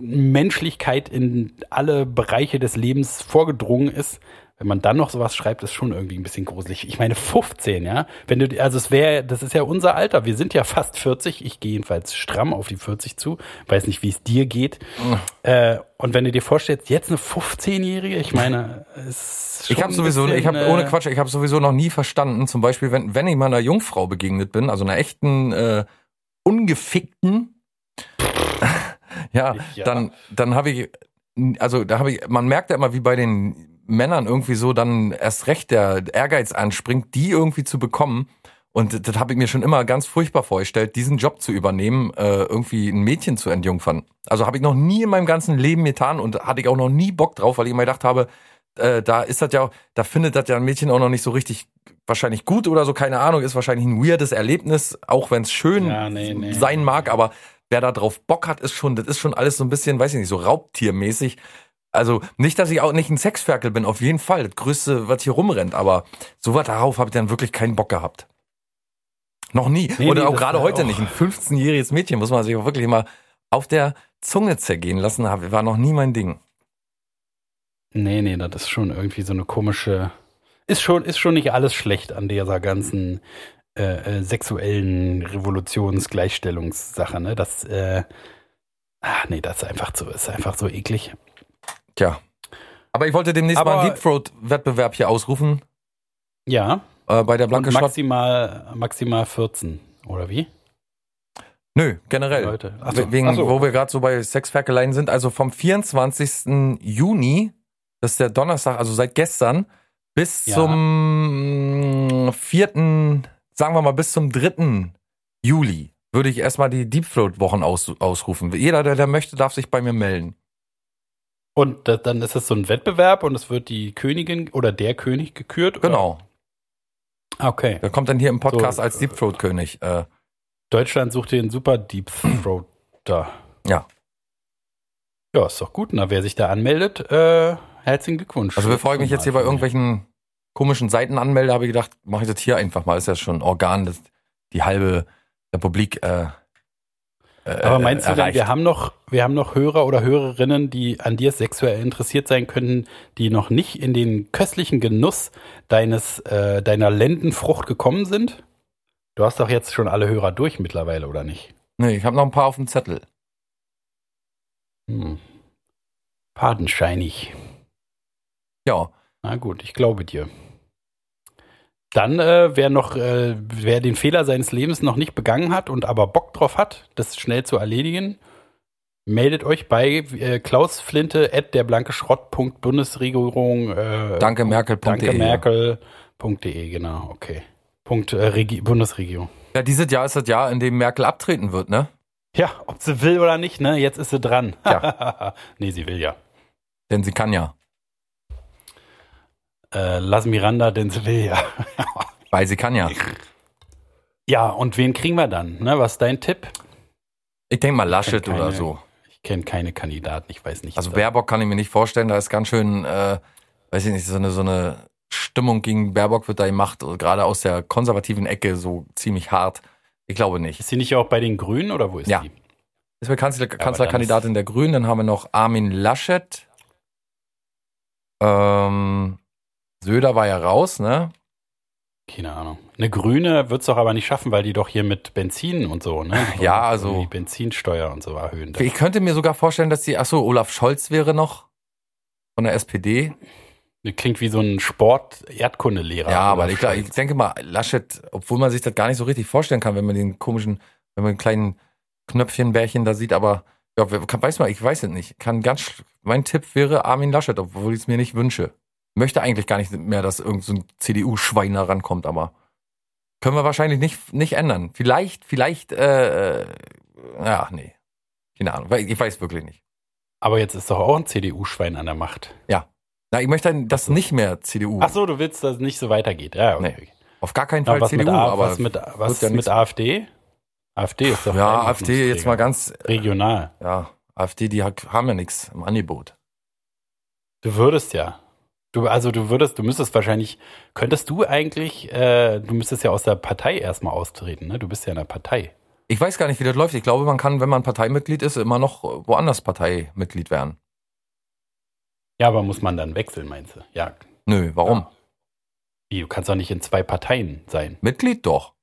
Menschlichkeit in alle Bereiche des Lebens vorgedrungen ist, wenn man dann noch sowas schreibt, ist schon irgendwie ein bisschen gruselig. Ich meine 15, ja? Das ist ja unser Alter. Wir sind ja fast 40. Ich gehe jedenfalls stramm auf die 40 zu. Weiß nicht, wie es dir geht. Und wenn du dir vorstellst, jetzt eine 15-Jährige, ich meine, ist schon ich habe sowieso noch nie verstanden, zum Beispiel, wenn ich mal einer Jungfrau begegnet bin, also einer echten, ungefickten, dann habe ich, man merkt ja immer, wie bei den Männern irgendwie so dann erst recht der Ehrgeiz anspringt, die irgendwie zu bekommen. Und das habe ich mir schon immer ganz furchtbar vorgestellt, diesen Job zu übernehmen, irgendwie ein Mädchen zu entjungfern. Also habe ich noch nie in meinem ganzen Leben getan und hatte ich auch noch nie Bock drauf, weil ich immer gedacht habe, da findet das ja ein Mädchen auch noch nicht so richtig wahrscheinlich gut oder so, keine Ahnung, ist wahrscheinlich ein weirdes Erlebnis, auch wenn es schön sein mag, aber wer da drauf Bock hat, das ist schon alles so ein bisschen, weiß ich nicht, so raubtiermäßig. Also nicht, dass ich auch nicht ein Sexferkel bin, auf jeden Fall, das Größte, was hier rumrennt, aber sowas darauf habe ich dann wirklich keinen Bock gehabt. Noch nie. Oder auch gerade heute nicht. Ein 15-jähriges Mädchen muss man sich auch wirklich mal auf der Zunge zergehen lassen. War noch nie mein Ding. Nee, das ist schon irgendwie so eine komische... Ist schon nicht alles schlecht an dieser ganzen sexuellen Revolutionsgleichstellungssache, ne? Das, das ist einfach so eklig. Tja. Aber ich wollte demnächst mal einen Deepthroat-Wettbewerb hier ausrufen. Ja. Bei der Blanke Schott. Maximal 14, oder wie? Nö, generell. Leute. Also, wegen, wo wir gerade so bei Sexferkeleien sind. Also vom 24. Juni, das ist der Donnerstag, also seit gestern, bis zum 4., sagen wir mal, bis zum 3. Juli würde ich erstmal die Deepthroat-Wochen ausrufen. Jeder, der möchte, darf sich bei mir melden. Und dann ist das so ein Wettbewerb und es wird die Königin oder der König gekürt? Genau. Oder? Okay. Der kommt dann hier im Podcast so, als Deepthroat-König. Deutschland sucht den super Deepthroater. Ja. Ja, ist doch gut. Na, wer sich da anmeldet, herzlichen Glückwunsch. Also bevor ich mich jetzt hier bei irgendwelchen komischen Seiten anmelde, habe ich gedacht, mache ich das hier einfach mal. Ist ja schon ein Organ, das die halbe Republik aber meinst du denn, wir haben noch Hörer oder Hörerinnen, die an dir sexuell interessiert sein könnten, die noch nicht in den köstlichen Genuss deiner Lendenfrucht gekommen sind? Du hast doch jetzt schon alle Hörer durch mittlerweile, oder nicht? Nee, ich habe noch ein paar auf dem Zettel. Fadenscheinig. Ja. Na gut, ich glaube dir. Dann, wer den Fehler seines Lebens noch nicht begangen hat und aber Bock drauf hat, das schnell zu erledigen, meldet euch bei klausflinte@derblankeschrott.bundesregierung dankemerkel.de, genau, okay. Bundesregierung. Ja, dieses Jahr ist das Jahr, in dem Merkel abtreten wird, ne? Ja, ob sie will oder nicht, ne? Jetzt ist sie dran. Ja. Nee, sie will ja. Denn sie kann ja. Lass Miranda, denn sie will ja. Weil sie kann ja. Ja, und wen kriegen wir dann? Ne, was ist dein Tipp? Ich denke mal Laschet oder so. Ich kenne keine Kandidaten, ich weiß nicht. Also Baerbock kann ich mir nicht vorstellen, da ist ganz schön, weiß ich nicht, so eine Stimmung gegen Baerbock wird da gemacht, gerade aus der konservativen Ecke so ziemlich hart. Ich glaube nicht. Ist sie nicht auch bei den Grünen oder wo ist die? Ja, ist mir Kanzlerkandidatin der Grünen, dann haben wir noch Armin Laschet. Söder war ja raus, ne? Keine Ahnung. Eine Grüne wird es doch aber nicht schaffen, weil die doch hier mit Benzin und so, ne? Und ja, also. Die Benzinsteuer und so erhöhen. Ich könnte mir sogar vorstellen, dass Olaf Scholz wäre noch von der SPD. Das klingt wie so ein Sport-Erdkundelehrer. Ja, aber ich denke mal, Laschet, obwohl man sich das gar nicht so richtig vorstellen kann, wenn man den kleinen Knöpfchenbärchen da sieht, aber ja, ich weiß es nicht. Mein Tipp wäre Armin Laschet, obwohl ich es mir nicht wünsche. Möchte eigentlich gar nicht mehr, dass irgend so ein CDU-Schwein da rankommt, aber können wir wahrscheinlich nicht ändern. Vielleicht, keine Ahnung, ich weiß wirklich nicht. Aber jetzt ist doch auch ein CDU-Schwein an der Macht. Ja, na, ich möchte, dass nicht mehr CDU... Ach so, du willst, dass es nicht so weitergeht. Ja, okay. Nee, auf gar keinen Fall CDU, aber... Was ist mit AfD? AfD ist doch... Ja, AfD jetzt mal ganz... regional. Ja, AfD, die haben ja nichts im Angebot. Du würdest ja... Du müsstest ja aus der Partei erstmal austreten, ne? Du bist ja in der Partei. Ich weiß gar nicht, wie das läuft. Ich glaube, man kann, wenn man Parteimitglied ist, immer noch woanders Parteimitglied werden. Ja, aber muss man dann wechseln, meinst du? Ja. Nö, warum? Ja. Wie, du kannst doch nicht in 2 Parteien sein. Mitglied doch.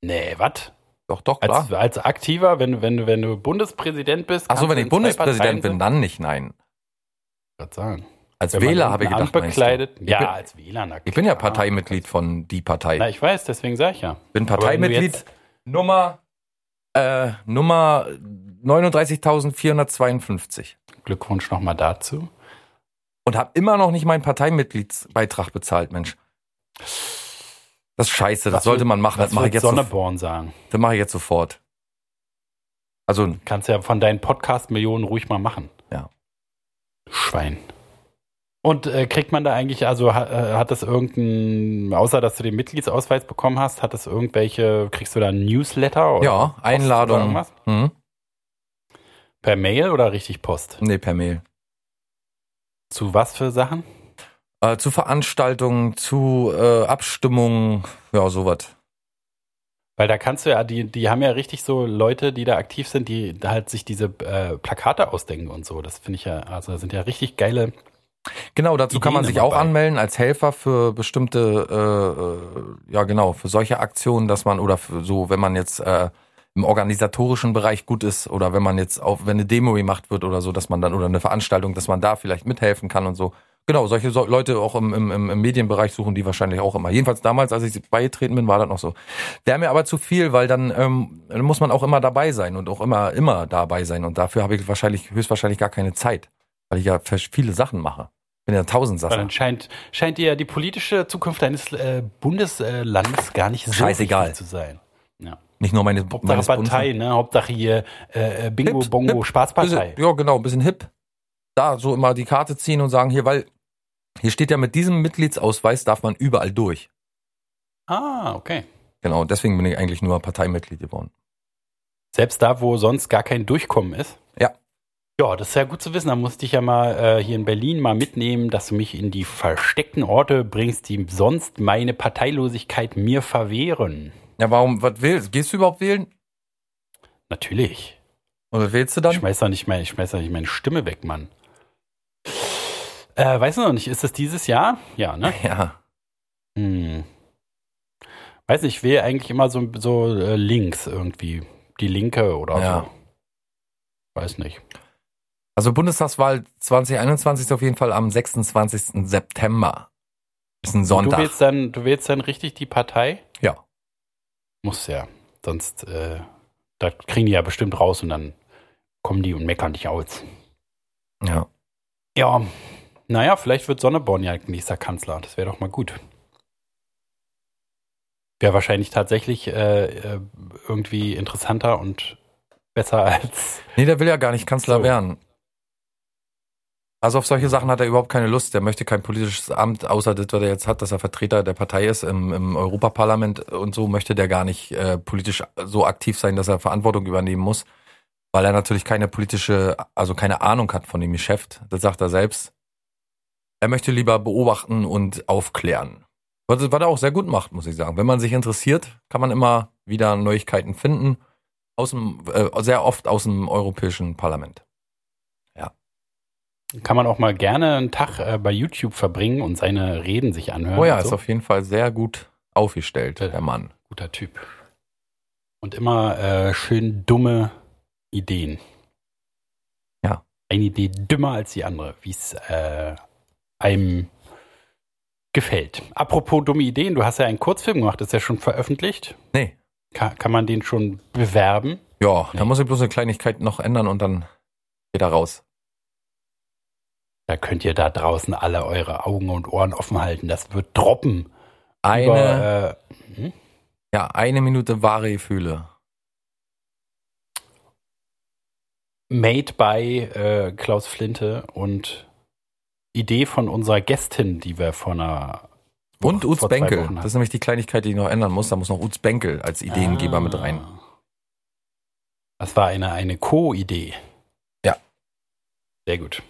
Nee, was? Doch, klar. Als Aktiver, wenn du Bundespräsident bist. Ach so, wenn ich Bundespräsident bin, dann nicht, nein. Ich würde sagen. Als Wähler habe ich gedacht, als Wähler. Na, ich bin ja Parteimitglied von die Partei. Na, ich weiß, deswegen sage ich ja. Bin Parteimitglied Nummer 39.452. Glückwunsch nochmal dazu. Und habe immer noch nicht meinen Parteimitgliedsbeitrag bezahlt, Mensch. Das ist scheiße, das sollte man machen. Das mache ich jetzt Sonneborn sagen. Das mache ich jetzt sofort. Also, du kannst ja von deinen Podcast-Millionen ruhig mal machen. Ja. Schwein. Und kriegt man da eigentlich, also hat das irgendeinen, außer dass du den Mitgliedsausweis bekommen hast, hat das irgendwelche, kriegst du da ein Newsletter? Oder ja, Einladung. Oder per Mail oder richtig Post? Nee, per Mail. Zu was für Sachen? Zu Veranstaltungen, zu Abstimmungen, ja, sowas. Weil da kannst du ja, die haben ja richtig so Leute, die da aktiv sind, die halt sich diese Plakate ausdenken und so. Das finde ich ja, also das sind ja richtig geile... Genau, dazu kann man sich auch anmelden als Helfer für bestimmte, für solche Aktionen, dass man, oder so, wenn man jetzt im organisatorischen Bereich gut ist oder wenn man jetzt, wenn eine Demo gemacht wird oder so, dass man dann, oder eine Veranstaltung, dass man da vielleicht mithelfen kann und so, Genau, solche Leute auch im Medienbereich suchen die wahrscheinlich auch immer. Jedenfalls damals, als ich beigetreten bin, war das noch so. Wäre mir aber zu viel, weil dann muss man auch immer dabei sein und auch immer dabei sein. Und dafür habe ich höchstwahrscheinlich gar keine Zeit, weil ich ja viele Sachen mache. Ich bin ja 1000 Sachen. Dann scheint dir die politische Zukunft deines Bundeslandes gar nicht so wichtig zu sein. Ja. Nicht nur meine Partei, ne? Hauptsache hier Bingo, hip, Bongo, hip. Spaßpartei. Bisschen, ja, genau, ein bisschen hip. Da so immer die Karte ziehen und sagen, hier, weil hier steht ja, mit diesem Mitgliedsausweis darf man überall durch. Ah, okay. Genau, deswegen bin ich eigentlich nur Parteimitglied geworden. Selbst da, wo sonst gar kein Durchkommen ist? Ja. Ja, das ist ja gut zu wissen. Da musste ich ja mal hier in Berlin mal mitnehmen, dass du mich in die versteckten Orte bringst, die sonst meine Parteilosigkeit mir verwehren. Ja, warum, was willst du? Gehst du überhaupt wählen? Natürlich. Und was wählst du dann? Ich schmeiß doch nicht meine Stimme weg, Mann. Weiß noch nicht, ist das dieses Jahr? Ja, ne? Ja. Hm. Weiß nicht, ich wähle eigentlich immer so links irgendwie. Die Linke oder ja. So. Weiß nicht. Also Bundestagswahl 2021 ist auf jeden Fall am 26. September. Ist ein Sonntag. Du wählst dann richtig die Partei? Ja. Muss ja. Sonst, da kriegen die ja bestimmt raus und dann kommen die und meckern dich aus. Ja. Ja. Naja, vielleicht wird Sonneborn ja nächster Kanzler. Das wäre doch mal gut. Wäre wahrscheinlich tatsächlich irgendwie interessanter und besser als... Nee, der will ja gar nicht Kanzler werden. Also auf solche Sachen hat er überhaupt keine Lust. Der möchte kein politisches Amt, außer das, was er jetzt hat, dass er Vertreter der Partei ist im Europaparlament und so, möchte der gar nicht politisch so aktiv sein, dass er Verantwortung übernehmen muss, weil er natürlich keine Ahnung hat von dem Geschäft. Das sagt er selbst. Er möchte lieber beobachten und aufklären. Was er auch sehr gut macht, muss ich sagen. Wenn man sich interessiert, kann man immer wieder Neuigkeiten finden. Sehr oft aus dem Europäischen Parlament. Ja. Kann man auch mal gerne einen Tag bei YouTube verbringen und seine Reden sich anhören. Oh ja, so. Ist auf jeden Fall sehr gut aufgestellt, der Mann. Guter Typ. Und immer schön dumme Ideen. Ja. Eine Idee dümmer als die andere, wie es einem gefällt. Apropos dumme Ideen, du hast ja einen Kurzfilm gemacht, ist der schon veröffentlicht? Nee. Kann man den schon bewerben? Ja, nee. Da muss ich bloß eine Kleinigkeit noch ändern und dann geht er raus. Da könnt ihr da draußen alle eure Augen und Ohren offen halten, das wird droppen. Eine Minute wahre Gefühle. Made by Klaus Flinte und Idee von unserer Gästin, die wir vor einer und Utz Benkel. Das ist nämlich die Kleinigkeit, die ich noch ändern muss. Da muss noch Utz Benkel als Ideengeber mit rein. Das war eine Co-Idee. Ja. Sehr gut.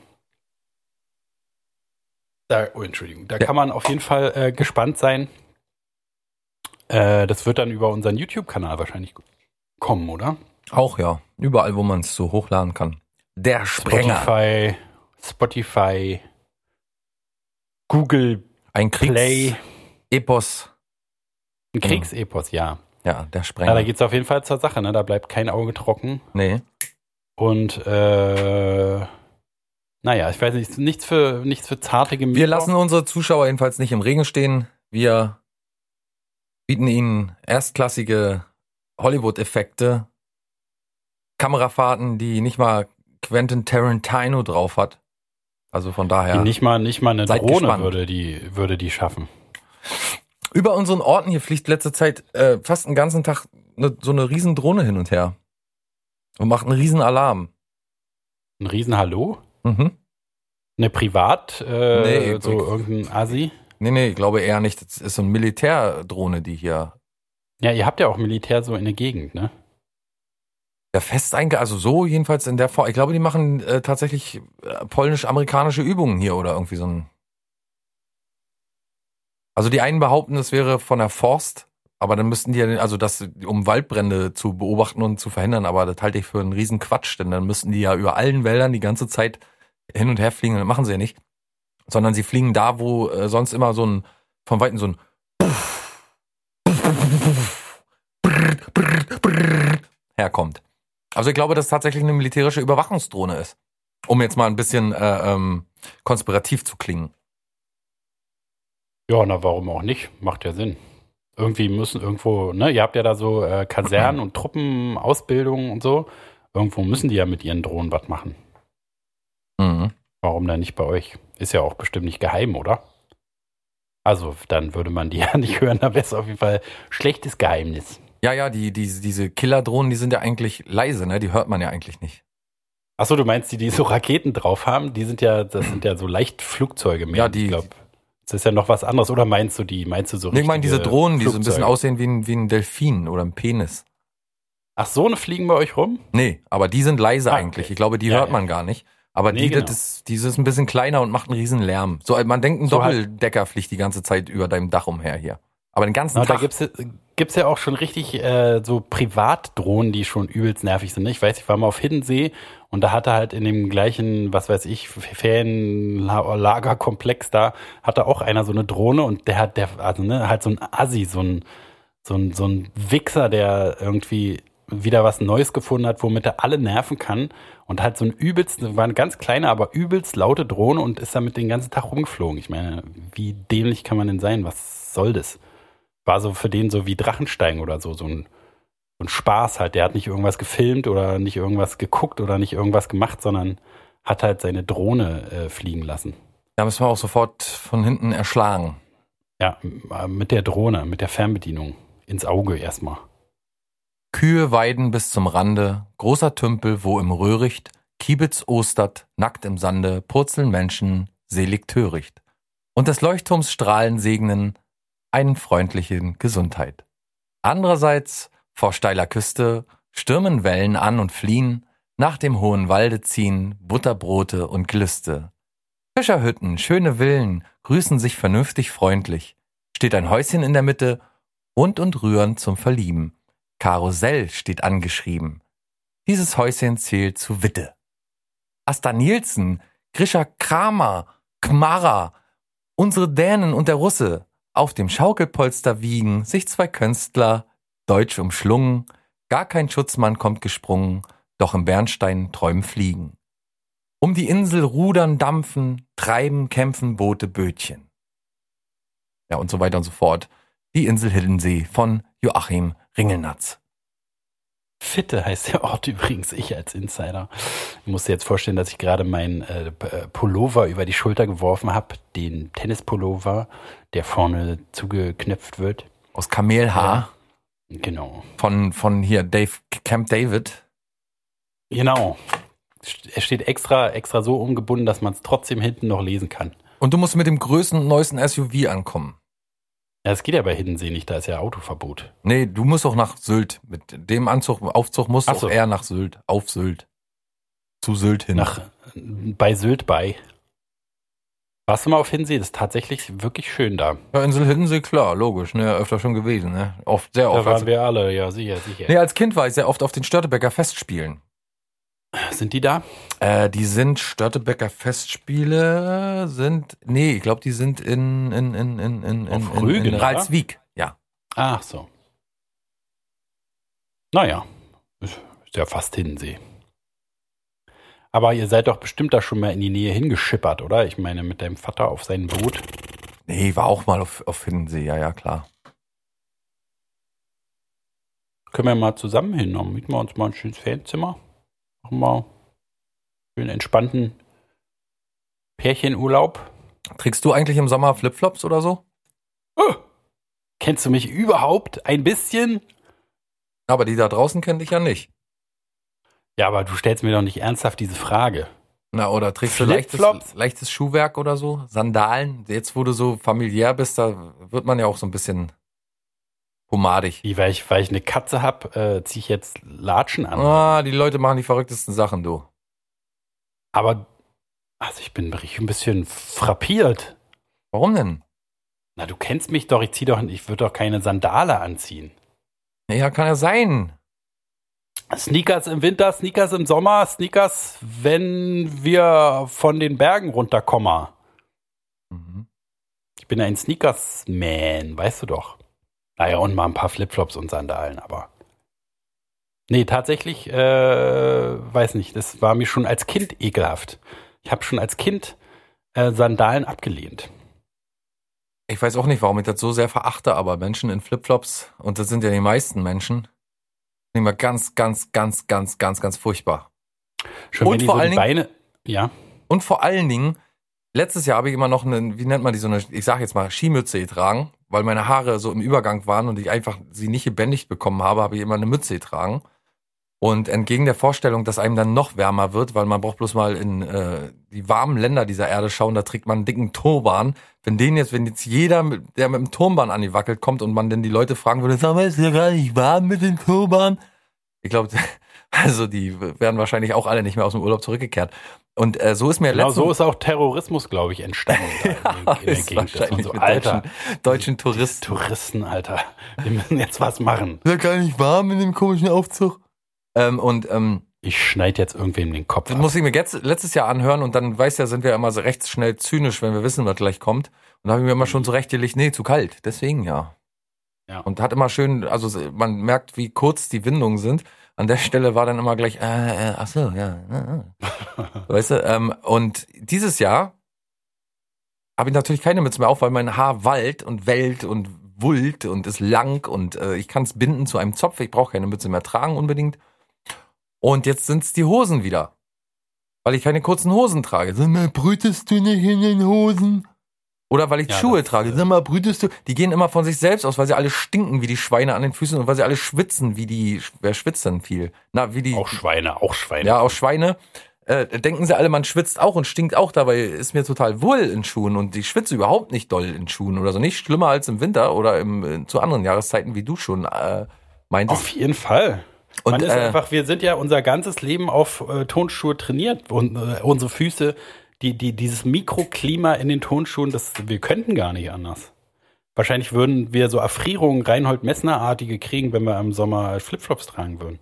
Kann man auf jeden Fall gespannt sein. Das wird dann über unseren YouTube-Kanal wahrscheinlich kommen, oder? Auch ja. Überall, wo man es so hochladen kann. Der Sprenger. Spotify, Google ein Play. Epos. Ein Kriegsepos, ja. Ja, der Sprenger. Ja, da geht es auf jeden Fall zur Sache, ne? Da bleibt kein Auge trocken. Nee. Und naja, ich weiß nicht, nichts für zarte Gemüter. Wir lassen unsere Zuschauer jedenfalls nicht im Regen stehen. Wir bieten ihnen erstklassige Hollywood-Effekte, Kamerafahrten, die nicht mal Quentin Tarantino drauf hat. Also von daher. Nicht mal eine Drohne würde die schaffen. Über unseren Orten hier fliegt letzte Zeit fast den ganzen Tag so eine riesen Drohne hin und her. Und macht einen riesen Alarm. Ein riesen Hallo? Mhm. Eine Privat? Irgendein Assi? Nee, ich glaube eher nicht. Das ist so eine Militärdrohne, die hier. Ja, ihr habt ja auch Militär so in der Gegend, ne? Ja, also so jedenfalls in der Form. Ich glaube, die machen tatsächlich polnisch-amerikanische Übungen hier oder irgendwie so ein... Also die einen behaupten, es wäre von der Forst, aber dann müssten die ja, um Waldbrände zu beobachten und zu verhindern, aber das halte ich für einen riesen Quatsch, denn dann müssten die ja über allen Wäldern die ganze Zeit hin und her fliegen, und das machen sie ja nicht, sondern sie fliegen da, wo sonst immer so ein, von Weitem so ein... herkommt. Also ich glaube, dass es tatsächlich eine militärische Überwachungsdrohne ist. Um jetzt mal ein bisschen konspirativ zu klingen. Ja, na warum auch nicht? Macht ja Sinn. Irgendwie müssen irgendwo, ne, ihr habt ja da so Kasernen und Truppen, Ausbildungen und so. Irgendwo müssen die ja mit ihren Drohnen was machen. Mhm. Warum dann nicht bei euch? Ist ja auch bestimmt nicht geheim, oder? Also, dann würde man die ja nicht hören, da wäre es auf jeden Fall schlechtes Geheimnis. Ja, ja, diese Killer-Drohnen, die sind ja eigentlich leise, ne? Die hört man ja eigentlich nicht. Achso, du meinst, die so Raketen drauf haben, das sind ja so Leichtflugzeuge mehr. Ja, die, ich glaube, das ist ja noch was anderes. Oder meinst du die? Meinst du so? Nee, ich meine diese Drohnen, die so ein bisschen aussehen wie ein Delfin oder ein Penis. Ach, so eine fliegen bei euch rum? Nee, aber die sind leise eigentlich. Okay. Ich glaube, die hört man gar nicht. Aber nee, die ist ein bisschen kleiner und macht einen riesen Lärm. So, man denkt, ein Doppeldecker fliegt die ganze Zeit über deinem Dach umher hier. Aber den ganzen Tag. Da gibt's ja auch schon richtig so Privatdrohnen, die schon übelst nervig sind. Ich weiß, ich war mal auf Hiddensee und da hatte halt in dem gleichen, was weiß ich, Ferienlagerkomplex da, hatte auch einer so eine Drohne und der hat halt so ein Assi, so ein Wichser, der irgendwie wieder was Neues gefunden hat, womit er alle nerven kann und halt so ein war eine ganz kleine, aber übelst laute Drohne und ist damit den ganzen Tag rumgeflogen. Ich meine, wie dämlich kann man denn sein? Was soll das? War so für den so wie Drachensteigen oder so ein Spaß halt. Der hat nicht irgendwas gefilmt oder nicht irgendwas geguckt oder nicht irgendwas gemacht, sondern hat halt seine Drohne fliegen lassen. Da müssen wir auch sofort von hinten erschlagen. Ja, mit der Drohne, mit der Fernbedienung. Ins Auge erstmal. Kühe weiden bis zum Rande, großer Tümpel, wo im Röhricht, Kiebitz ostert, nackt im Sande, purzeln Menschen, selig töricht. Und des Leuchtturms Strahlen segnen, einen freundlichen Gesundheit. Andererseits, vor steiler Küste, stürmen Wellen an und fliehen, nach dem hohen Walde ziehen, Butterbrote und Gelüste. Fischerhütten, schöne Villen, grüßen sich vernünftig freundlich, steht ein Häuschen in der Mitte, rund und rührend zum Verlieben. Karussell steht angeschrieben. Dieses Häuschen zählt zu Witte. Asta Nielsen, Grisha Kramer, Kmara, unsere Dänen und der Russe. Auf dem Schaukelpolster wiegen sich zwei Künstler, deutsch umschlungen. Gar kein Schutzmann kommt gesprungen, doch im Bernstein träumen Fliegen. Um die Insel rudern, dampfen, treiben, kämpfen Boote, Bötchen. Ja, und so weiter und so fort. Die Insel Hiddensee von Joachim Ringelnatz. Fitte heißt der Ort übrigens, ich als Insider. Ich muss dir jetzt vorstellen, dass ich gerade meinen Pullover über die Schulter geworfen habe, den Tennispullover, der vorne zugeknöpft wird. Aus Kamelhaar. Ja, genau. Von hier, Dave Camp David. Genau. Er steht extra so umgebunden, dass man es trotzdem hinten noch lesen kann. Und du musst mit dem größten und neuesten SUV ankommen. Ja, das geht ja bei Hiddensee nicht, da ist ja Autoverbot. Nee, du musst auch nach Sylt. Mit dem Aufzug musst du auch eher nach Sylt, auf Sylt. Zu Sylt hin. Bei Sylt bei. Warst du mal auf Hiddensee? Das ist tatsächlich wirklich schön da. Ja, Insel Hiddensee, klar, logisch, ne, öfter schon gewesen, ne? Oft, sehr oft. Da waren wir alle, ja, sicher. Nee, als Kind war ich sehr oft auf den Störtebecker Festspielen. Sind die da? Störtebecker Festspiele sind, nee, ich glaube, die sind in Ralswiek, ja. Ach so. Naja, ist ja fast Hiddensee. Aber ihr seid doch bestimmt da schon mal in die Nähe hingeschippert, oder? Ich meine, mit deinem Vater auf seinem Boot. Nee, ich war auch mal auf Hiddensee, ja, klar. Können wir mal zusammen hin, dann mieten wir uns mal ein schönes Ferienzimmer. Machen wir einen entspannten Pärchenurlaub. Trägst du eigentlich im Sommer Flipflops oder so? Oh, kennst du mich überhaupt ein bisschen? Aber die da draußen kennen dich ja nicht. Ja, aber du stellst mir doch nicht ernsthaft diese Frage. Na, oder trägst du leichtes Schuhwerk oder so? Sandalen? Jetzt, wo du so familiär bist, da wird man ja auch so ein bisschen pomadig. Weil ich eine Katze hab, ziehe ich jetzt Latschen an. Ah, die Leute machen die verrücktesten Sachen, du. Aber, also ich bin ein bisschen frappiert. Warum denn? Na, du kennst mich doch, ich würde doch keine Sandale anziehen. Ja, kann ja sein. Sneakers im Winter, Sneakers im Sommer, Sneakers, wenn wir von den Bergen runterkommen. Mhm. Ich bin ein Sneakers-Man, weißt du doch. Naja, und mal ein paar Flipflops und Sandalen, aber. Nee, tatsächlich, weiß nicht, das war mir schon als Kind ekelhaft. Ich habe schon als Kind Sandalen abgelehnt. Ich weiß auch nicht, warum ich das so sehr verachte, aber Menschen in Flipflops, und das sind ja die meisten Menschen, sind immer ganz furchtbar. Schon, und vor allen Dingen, Beine, ja. Und vor allen Dingen, letztes Jahr habe ich immer noch eine, wie nennt man die, so eine, ich sag jetzt mal, Skimütze getragen, weil meine Haare so im Übergang waren und ich einfach sie nicht gebändigt bekommen habe, habe ich immer eine Mütze getragen. Und entgegen der Vorstellung, dass einem dann noch wärmer wird, weil man braucht bloß mal in die warmen Länder dieser Erde schauen, da trägt man einen dicken Turban. Wenn jetzt jeder, der mit dem Turban an die Wackel kommt und man dann die Leute fragen würde, sag mal, ist ja gar nicht warm mit dem Turban? Ich glaube, also die werden wahrscheinlich auch alle nicht mehr aus dem Urlaub zurückgekehrt. Und so ist mir genau so ist auch Terrorismus, glaube ich, entstanden. Ja, ist Gegend, wahrscheinlich so, mit Alter, deutschen Touristen. Touristen, Alter, wir müssen jetzt was machen. Ist ja gar nicht warm in dem komischen Aufzug. Ich schneide jetzt irgendwem den Kopf ab. Das muss ich mir letztes Jahr anhören und dann, weißt ja, sind wir immer so recht schnell zynisch, wenn wir wissen, was gleich kommt. Und da habe ich mir immer schon zurechtgelegt, nee, zu kalt, deswegen ja. Und hat immer schön, also man merkt, wie kurz die Windungen sind. An der Stelle war dann immer gleich, ach so, ja. Weißt du, und dieses Jahr habe ich natürlich keine Mütze mehr auf, weil mein Haar wallt und wellt und wullt und ist lang und ich kann es binden zu einem Zopf, ich brauche keine Mütze mehr tragen unbedingt. Und jetzt sind es die Hosen wieder, weil ich keine kurzen Hosen trage. Sag mal, brütest du nicht in den Hosen? Oder weil ich Schuhe trage. Sag mal, brütest du? Die gehen immer von sich selbst aus, weil sie alle stinken wie die Schweine an den Füßen und weil sie alle schwitzen wie die... Wer schwitzt denn viel? Auch Schweine. Ja, auch Schweine. Denken sie alle, man schwitzt auch und stinkt auch. Dabei ist mir total wohl in Schuhen und ich schwitze überhaupt nicht doll in Schuhen oder so. Nicht schlimmer als im Winter oder zu anderen Jahreszeiten, wie du schon meintest. Auf jeden Fall. Und man ist einfach, wir sind ja unser ganzes Leben auf Tonschuhe trainiert und unsere Füße, dieses Mikroklima in den Tonschuhen, wir könnten gar nicht anders. Wahrscheinlich würden wir so Erfrierungen, Reinhold Messner-artige kriegen, wenn wir im Sommer Flipflops tragen würden.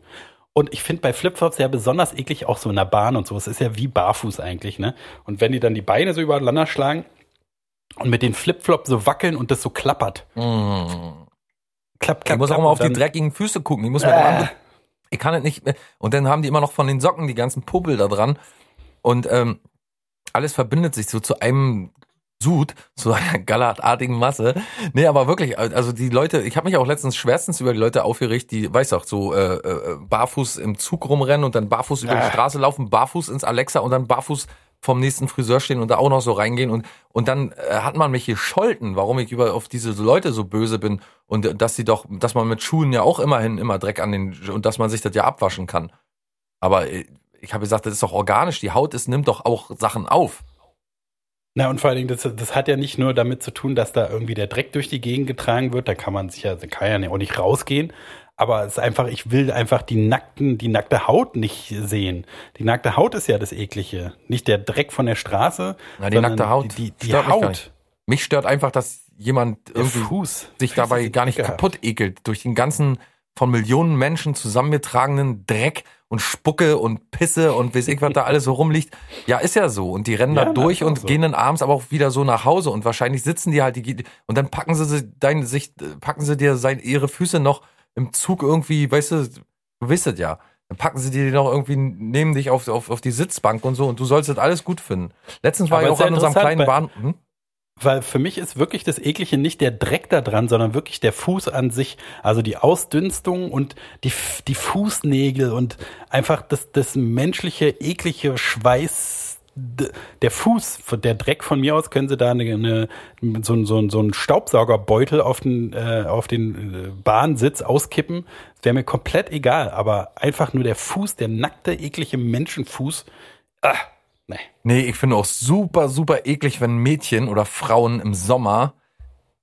Und ich finde bei Flipflops ja besonders eklig, auch so in der Bahn und so. Es ist ja wie barfuß eigentlich, ne? Und wenn die dann die Beine so übereinander schlagen und mit den Flipflops so wackeln und das so klappert. Klapp, ich muss auch mal auf die dreckigen Füße gucken. Ich muss mir dann Ich kann es nicht mehr. Und dann haben die immer noch von den Socken die ganzen Popel da dran. Und alles verbindet sich so zu einem Sud, zu einer gallertartigen Masse. Nee, aber wirklich, also die Leute, ich habe mich auch letztens schwerstens über die Leute aufgeregt, die, weißt du auch, so barfuß im Zug rumrennen und dann barfuß über die Straße laufen, barfuß ins Alexa und dann barfuß vom nächsten Friseur stehen und da auch noch so reingehen. Und dann hat man mich gescholten, warum ich auf diese Leute so böse bin und dass man mit Schuhen ja auch immerhin immer Dreck an den, und dass man sich das ja abwaschen kann. Aber ich habe gesagt, das ist doch organisch, die Haut nimmt doch auch Sachen auf. Na und vor allen Dingen, das hat ja nicht nur damit zu tun, dass da irgendwie der Dreck durch die Gegend getragen wird, da kann man sich ja, da kann ja auch nicht rausgehen. Aber es ist einfach, ich will einfach die nackte Haut nicht sehen. Die nackte Haut ist ja das Eklige. Nicht der Dreck von der Straße. Na, die nackte Haut. Die Haut. Mich stört einfach, dass jemand irgendwie sich dabei gar nicht kaputt ekelt. Durch den ganzen von Millionen Menschen zusammengetragenen Dreck und Spucke und Pisse und weiß ich, was da alles so rumliegt. Ja, ist ja so. Und die rennen da durch und gehen dann abends aber auch wieder so nach Hause. Und wahrscheinlich sitzen die halt, und dann packen sie dir ihre Füße noch im Zug irgendwie, weißt du ja, dann packen sie dir noch irgendwie, nehmen dich auf die Sitzbank und so und du sollst das alles gut finden. Letztens war ich auch an unserem kleinen Bahn... Weil für mich ist wirklich das Eklige nicht der Dreck da dran, sondern wirklich der Fuß an sich, also die Ausdünstung und die Fußnägel und einfach das menschliche, eklige Schweiß, der Fuß, der Dreck von mir aus, können sie da so einen Staubsaugerbeutel auf den Bahnsitz auskippen. Das wäre mir komplett egal, aber einfach nur der Fuß, der nackte, eklige Menschenfuß. Nee, ich finde auch super, super eklig, wenn Mädchen oder Frauen im Sommer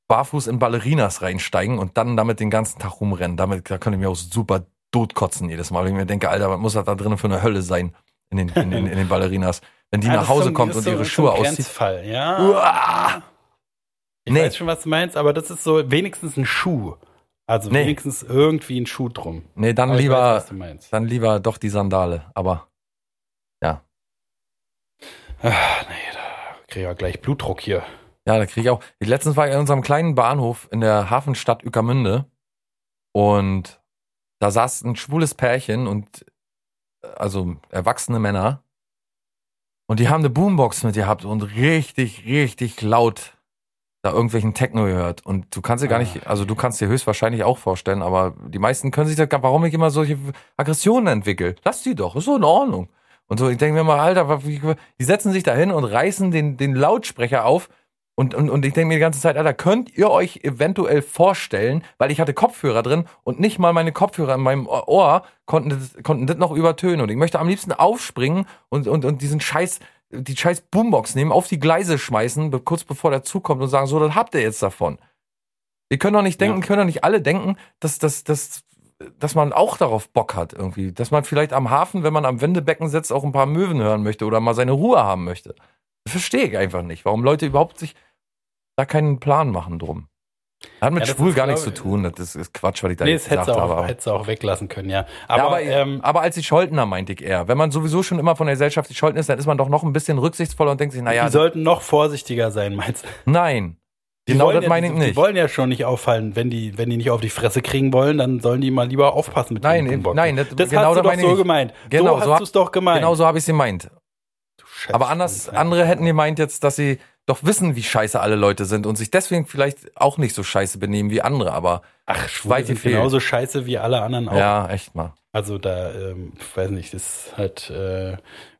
barfuß in Ballerinas reinsteigen und dann damit den ganzen Tag rumrennen. Da könnte ich mir auch super totkotzen jedes Mal, wenn ich mir denke, Alter, was muss das da drin für eine Hölle sein in den Ballerinas? Wenn die nach Hause kommt und ihre Schuhe auszieht. Ja. Ich weiß schon, was du meinst, aber das ist so wenigstens ein Schuh. Also wenigstens irgendwie ein Schuh drum. Nee, dann lieber doch die Sandale, aber ja. Ach, nee, da kriege ich ja gleich Blutdruck hier. Ja, da kriege ich auch. Letztens war ich in unserem kleinen Bahnhof in der Hafenstadt Ueckermünde und da saß ein schwules Pärchen und also erwachsene Männer und die haben eine Boombox mit gehabt und richtig, richtig laut da irgendwelchen Techno hört. Und du kannst dir gar nicht, also du kannst dir höchstwahrscheinlich auch vorstellen, aber die meisten können sich da, warum ich immer solche Aggressionen entwickle. Lass die doch, ist so in Ordnung. Und so, ich denke mir mal, Alter, die setzen sich da hin und reißen den Lautsprecher auf. Und ich denke mir die ganze Zeit, Alter, könnt ihr euch eventuell vorstellen, weil ich hatte Kopfhörer drin und nicht mal meine Kopfhörer in meinem Ohr konnten das noch übertönen. Und ich möchte am liebsten aufspringen und die scheiß Boombox nehmen, auf die Gleise schmeißen, kurz bevor der Zug kommt und sagen, so, das habt ihr jetzt davon. Ihr könnt doch nicht denken, können doch nicht alle denken, dass man auch darauf Bock hat irgendwie. Dass man vielleicht am Hafen, wenn man am Wendebecken sitzt, auch ein paar Möwen hören möchte oder mal seine Ruhe haben möchte. Das verstehe ich einfach nicht, warum Leute überhaupt sich da keinen Plan machen drum. Hat mit Schwul gar nichts zu tun, das ist Quatsch, weil ich da jetzt gesagt habe. Nee, das hätte sie auch weglassen können, ja. Aber als die Scholtener meinte ich eher. Wenn man sowieso schon immer von der Gesellschaft die Scholten ist, dann ist man doch noch ein bisschen rücksichtsvoller und denkt sich, naja. Die sollten noch vorsichtiger sein, meinst du? Nein, genau das meine ich nicht. Die wollen ja schon nicht auffallen, wenn die nicht auf die Fresse kriegen wollen, dann sollen die mal lieber aufpassen mit den Boomboxen. Nein, das hast du doch so gemeint. So hast du es doch gemeint. Genau so habe ich es gemeint. Aber andere hätten gemeint jetzt, dass sie doch wissen, wie scheiße alle Leute sind und sich deswegen vielleicht auch nicht so scheiße benehmen wie andere, aber Schwule sind genauso scheiße wie alle anderen auch. Ja, echt mal. Also da, ich weiß nicht, das ist halt,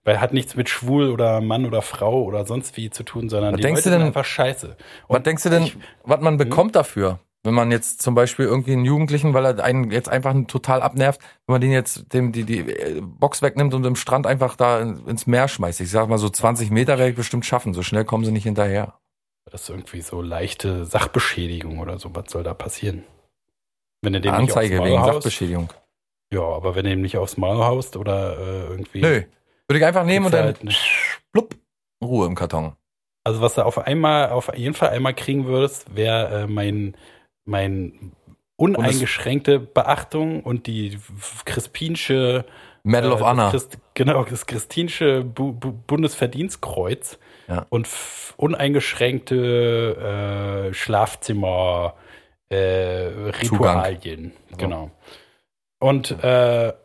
weil hat nichts mit schwul oder Mann oder Frau oder sonst wie zu tun, sondern die Leute sind einfach scheiße. Und was denkst du denn, was man bekommt dafür? Wenn man jetzt zum Beispiel irgendwie einen Jugendlichen, weil er einen jetzt einfach total abnervt, wenn man den jetzt die Box wegnimmt und im Strand einfach da ins Meer schmeißt. Ich sag mal, so 20 Meter werde ich bestimmt schaffen. So schnell kommen sie nicht hinterher. Das ist irgendwie so leichte Sachbeschädigung oder so. Was soll da passieren? Wenn du dem Anzeige nicht aufs Maul haust, Sachbeschädigung. Ja, aber wenn du dem nicht aufs Maul haust oder irgendwie... Nö, würde ich einfach nehmen und dann halt plupp, Ruhe im Karton. Also was du auf jeden Fall einmal kriegen würdest, wäre mein uneingeschränkte Beachtung und die krispinsche Medal of Honor. Das krispinsche Bundesverdienstkreuz und uneingeschränkte Schlafzimmer Ritualien. Genau. Und dann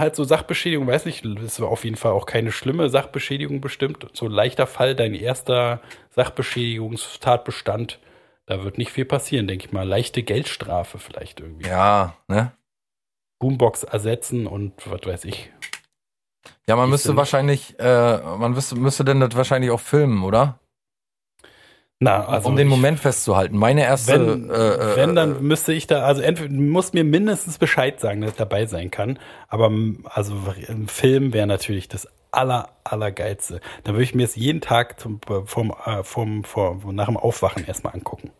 halt so Sachbeschädigung, weiß nicht, ist auf jeden Fall auch keine schlimme Sachbeschädigung bestimmt. So ein leichter Fall, dein erster Sachbeschädigungstatbestand. Da wird nicht viel passieren, denke ich mal. Leichte Geldstrafe vielleicht irgendwie. Ja, ne? Boombox ersetzen und was weiß ich. Ja, man müsste wahrscheinlich, man müsste denn das wahrscheinlich auch filmen, oder? Na, also um den Moment festzuhalten. Meine erste... Wenn, dann müsste ich da, also entweder muss mir mindestens Bescheid sagen, dass ich dabei sein kann. Aber also im Film wäre natürlich das Allergeilste. Dann würde ich mir es jeden Tag nach dem Aufwachen erstmal angucken.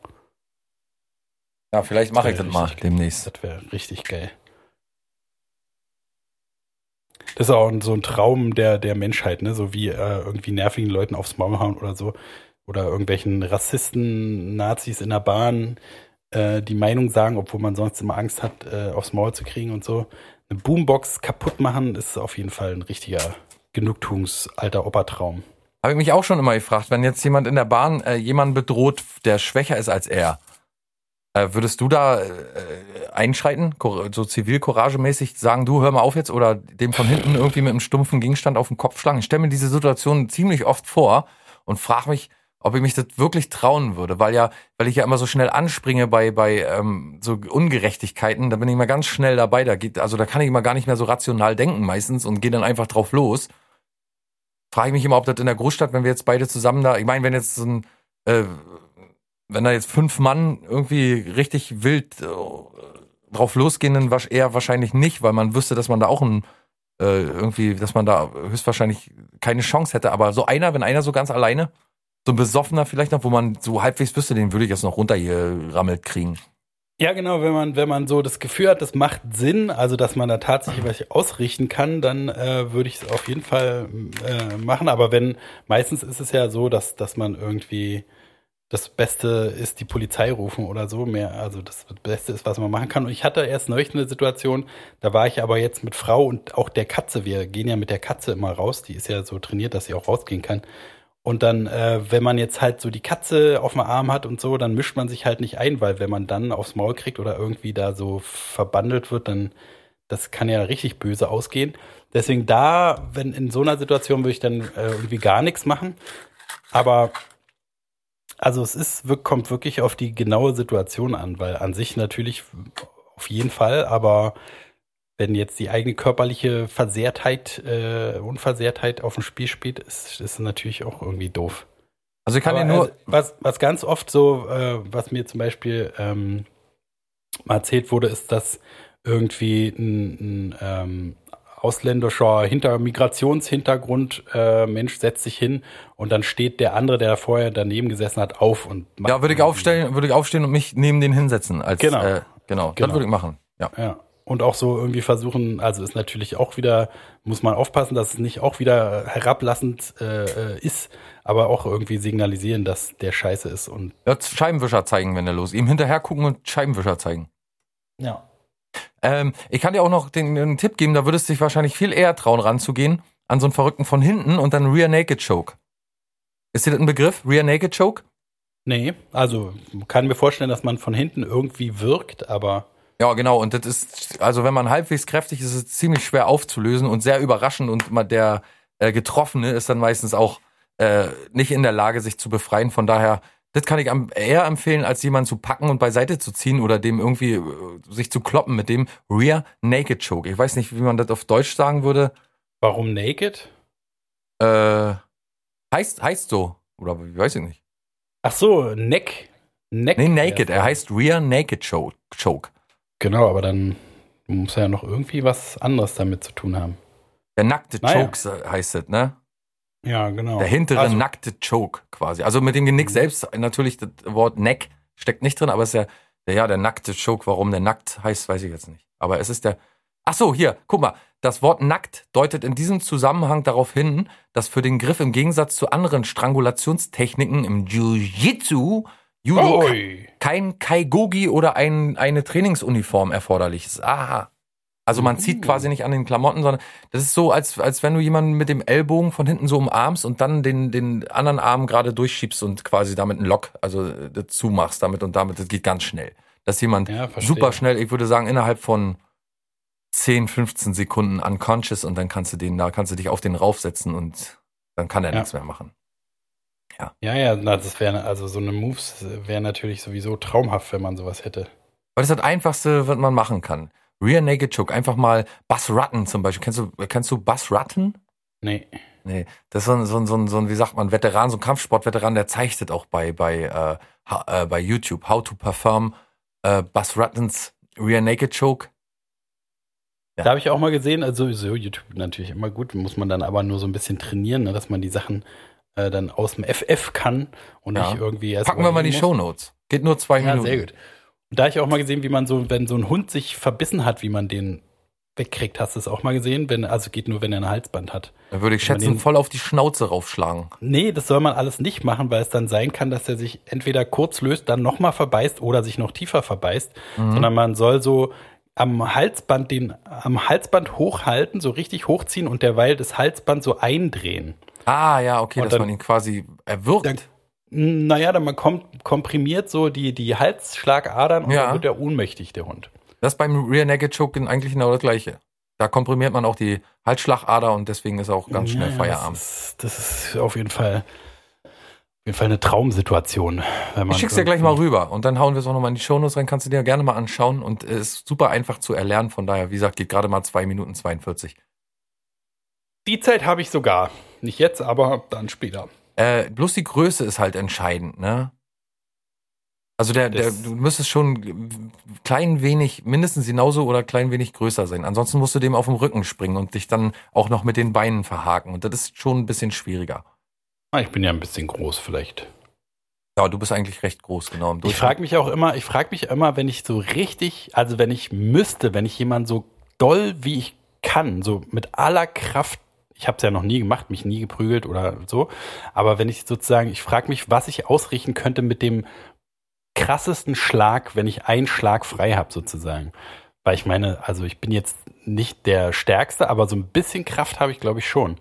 Ja, vielleicht mache ich das mal demnächst. Das wäre richtig geil. Das ist auch so ein Traum der Menschheit, ne? So wie irgendwie nervigen Leuten aufs Maul hauen oder so. Oder irgendwelchen Rassisten, Nazis in der Bahn die Meinung sagen, obwohl man sonst immer Angst hat, aufs Maul zu kriegen und so. Eine Boombox kaputt machen ist auf jeden Fall ein richtiger Genugtuungsalter Opa-Traum. Habe ich mich auch schon immer gefragt, wenn jetzt jemand in der Bahn jemanden bedroht, der schwächer ist als er, würdest du da einschreiten, so zivilcouragemäßig sagen, du hör mal auf jetzt oder dem von hinten irgendwie mit einem stumpfen Gegenstand auf den Kopf schlagen? Ich stelle mir diese Situation ziemlich oft vor und frage mich, ob ich mich das wirklich trauen würde, weil ich ja immer so schnell anspringe bei so Ungerechtigkeiten, da bin ich immer ganz schnell dabei, da kann ich immer gar nicht mehr so rational denken meistens und gehe dann einfach drauf los. Frage ich mich immer, ob das in der Großstadt, wenn wir jetzt beide zusammen da, ich meine, wenn jetzt wenn da jetzt 5 Mann irgendwie richtig wild drauf losgehen, dann eher wahrscheinlich nicht, weil man wüsste, dass man da auch dass man da höchstwahrscheinlich keine Chance hätte, aber so einer, wenn einer so ganz alleine, so ein Besoffener vielleicht noch, wo man so halbwegs wüsste, den würde ich jetzt noch runtergerammelt kriegen. Ja, genau, wenn man so das Gefühl hat, das macht Sinn, also dass man da tatsächlich was ausrichten kann, dann würde ich es auf jeden Fall machen. Aber meistens ist es ja so, dass man irgendwie das Beste ist, die Polizei rufen oder so mehr. Also das Beste ist, was man machen kann. Und ich hatte erst neulich eine Situation, da war ich aber jetzt mit Frau und auch der Katze. Wir gehen ja mit der Katze immer raus. Die ist ja so trainiert, dass sie auch rausgehen kann. Und dann, wenn man jetzt halt so die Katze auf dem Arm hat und so, dann mischt man sich halt nicht ein, weil wenn man dann aufs Maul kriegt oder irgendwie da so verbandelt wird, dann das kann ja richtig böse ausgehen. Deswegen wenn in so einer Situation würde ich dann irgendwie gar nichts machen. Aber Also es kommt wirklich auf die genaue Situation an, weil an sich natürlich auf jeden Fall, aber wenn jetzt die eigene körperliche Versehrtheit, Unversehrtheit auf dem Spiel spielt, ist es natürlich auch irgendwie doof. Also ich kann ja nur... Also, was ganz oft so, was mir zum Beispiel mal erzählt wurde, ist, dass irgendwie ein ausländischer Migrationshintergrund Mensch setzt sich hin und dann steht der andere, der vorher daneben gesessen hat, auf und macht. Ja, würde ich aufstehen und mich neben den hinsetzen. Genau. Das würde ich machen. Ja. Und auch so irgendwie versuchen, also ist natürlich auch wieder, muss man aufpassen, dass es nicht auch wieder herablassend ist, aber auch irgendwie signalisieren, dass der scheiße ist. Und ja, Scheibenwischer zeigen, wenn er los. Ihm hinterher gucken und Scheibenwischer zeigen. Ja. Ich kann dir auch noch den Tipp geben, da würdest du dich wahrscheinlich viel eher trauen, ranzugehen an so einen Verrückten von hinten und dann Rear Naked Choke. Ist dir das ein Begriff? Rear Naked Choke? Nee, also kann mir vorstellen, dass man von hinten irgendwie wirkt, aber... Ja, genau. Und das ist, also wenn man halbwegs kräftig ist, ist es ziemlich schwer aufzulösen und sehr überraschend. Und der Getroffene ist dann meistens auch nicht in der Lage, sich zu befreien. Von daher, das kann ich eher empfehlen, als jemanden zu packen und beiseite zu ziehen oder dem irgendwie sich zu kloppen mit dem Rear Naked Choke. Ich weiß nicht, wie man das auf Deutsch sagen würde. Warum naked? Heißt so. Oder weiß ich nicht. Ach so, Neck. Nee, naked. Ja. Er heißt Rear Naked Choke. Genau, aber dann muss er ja noch irgendwie was anderes damit zu tun haben. Der nackte Chokes heißt es, ne? Ja, genau. Der hintere nackte Choke quasi. Also mit dem Genick selbst, natürlich das Wort Neck steckt nicht drin, aber es ist der nackte Choke. Warum der nackt heißt, weiß ich jetzt nicht. Aber es ist der... Ach so, hier, guck mal. Das Wort nackt deutet in diesem Zusammenhang darauf hin, dass für den Griff im Gegensatz zu anderen Strangulationstechniken im Jiu-Jitsu... Judo, kein Kaigogi oder eine Trainingsuniform erforderlich ist. Aha. Also man zieht quasi nicht an den Klamotten, sondern das ist so, als wenn du jemanden mit dem Ellbogen von hinten so umarmst und dann den anderen Arm gerade durchschiebst und quasi damit einen Lock, also zumachst damit, das geht ganz schnell. Dass jemand super schnell, ich würde sagen, innerhalb von 10, 15 Sekunden unconscious und dann kannst du dich auf den raufsetzen und dann kann er nichts mehr machen. Ja, das wäre, also so eine Moves wäre natürlich sowieso traumhaft, wenn man sowas hätte. Aber das ist das Einfachste, was man machen kann. Rear Naked Choke, einfach mal Bas Rutten zum Beispiel. Kennst du Bas Rutten? Nee. Das ist so ein, wie sagt man, Veteran, so ein Kampfsportveteran, der zeichnet auch bei YouTube. How to perform Bas Ruttens Rear Naked Choke. Ja. Da habe ich auch mal gesehen, also sowieso YouTube natürlich immer gut, muss man dann aber nur so ein bisschen trainieren, ne, dass man die Sachen dann aus dem FF kann und nicht irgendwie erst. Packen wir mal die Shownotes. Geht nur 2 Minuten. Sehr gut. Und da habe ich auch mal gesehen, wie man so, wenn so ein Hund sich verbissen hat, wie man den wegkriegt. Hast du das auch mal gesehen? Also geht nur, wenn er ein Halsband hat. Da würde ich schätzen, voll auf die Schnauze raufschlagen. Nee, das soll man alles nicht machen, weil es dann sein kann, dass er sich entweder kurz löst, dann nochmal verbeißt oder sich noch tiefer verbeißt. Mhm. Sondern man soll so am Halsband hochhalten, so richtig hochziehen und derweil das Halsband so eindrehen. Ah, ja, okay, dass man ihn quasi erwürgt. Dann man komprimiert so die Halsschlagadern und dann wird er ohnmächtig, der Hund. Das ist beim Rear Naked Choke eigentlich genau das Gleiche. Da komprimiert man auch die Halsschlagader und deswegen ist auch ganz schnell Feierabend. Das ist auf jeden Fall eine Traumsituation. Ich schick's dir gleich mal rüber und dann hauen wir es auch nochmal in die Shownotes rein. Kannst du dir ja gerne mal anschauen und ist super einfach zu erlernen. Von daher, wie gesagt, geht gerade mal 2 Minuten 42. Die Zeit habe ich sogar. Nicht jetzt, aber dann später. Bloß die Größe ist halt entscheidend, ne? Also du müsstest schon klein wenig, mindestens genauso oder klein wenig größer sein. Ansonsten musst du dem auf den Rücken springen und dich dann auch noch mit den Beinen verhaken. Und das ist schon ein bisschen schwieriger. Ich bin ja ein bisschen groß vielleicht. Ja, du bist eigentlich recht groß, genau. Im Durchschnitt. Ich frage mich immer, wenn ich so richtig, also wenn ich müsste, wenn ich jemanden so doll wie ich kann, so mit aller Kraft, ich habe es ja noch nie gemacht, mich nie geprügelt oder so. Aber wenn ich sozusagen, ich frage mich, was ich ausrichten könnte mit dem krassesten Schlag, wenn ich einen Schlag frei habe sozusagen. Weil ich meine, also ich bin jetzt nicht der Stärkste, aber so ein bisschen Kraft habe ich, glaube ich, schon.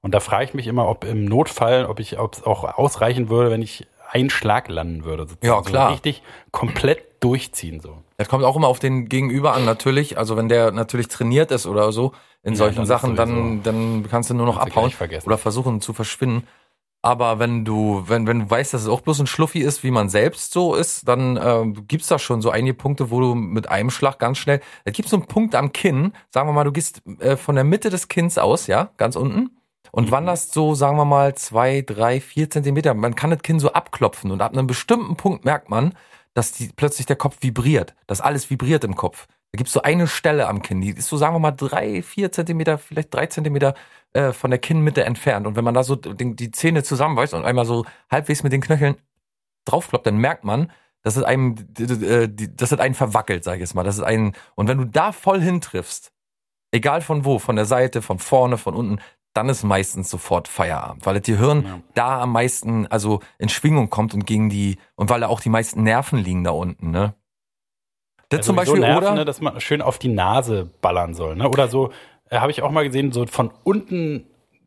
Und da frage ich mich immer, ob im Notfall, ob es auch ausreichen würde, wenn ich einen Schlag landen würde. Sozusagen. Ja, klar. So richtig komplett durchziehen so. Das kommt auch immer auf den Gegenüber an, natürlich. Also wenn der natürlich trainiert ist oder so in solchen Sachen, dann kannst du nur noch abhauen oder versuchen zu verschwinden. Aber wenn du weißt, dass es auch bloß ein Schluffi ist, wie man selbst so ist, dann gibt's da schon so einige Punkte, wo du mit einem Schlag ganz schnell, da gibt's so einen Punkt am Kinn, sagen wir mal, du gehst von der Mitte des Kinns aus, ja, ganz unten, und wanderst so, sagen wir mal, 2, 3, 4 Zentimeter. Man kann das Kinn so abklopfen und ab einem bestimmten Punkt merkt man, dass plötzlich der Kopf vibriert, dass alles vibriert im Kopf. Da gibt's so eine Stelle am Kinn, die ist so, sagen wir mal, 3, 4 Zentimeter, vielleicht 3 Zentimeter von der Kinnmitte entfernt. Und wenn man da so die Zähne zusammenbeißt und einmal so halbwegs mit den Knöcheln draufkloppt, dann merkt man, dass es einen verwackelt, sag ich jetzt mal. Das ist ein, und wenn du da voll hintriffst, egal von wo, von der Seite, von vorne, von unten, dann ist meistens sofort Feierabend, weil das Gehirn da am meisten, also in Schwingung kommt und weil da auch die meisten Nerven liegen da unten, ne? Das also zum Beispiel, so Nerven, oder? Ne, dass man schön auf die Nase ballern soll, ne? Oder so, habe ich auch mal gesehen, so von unten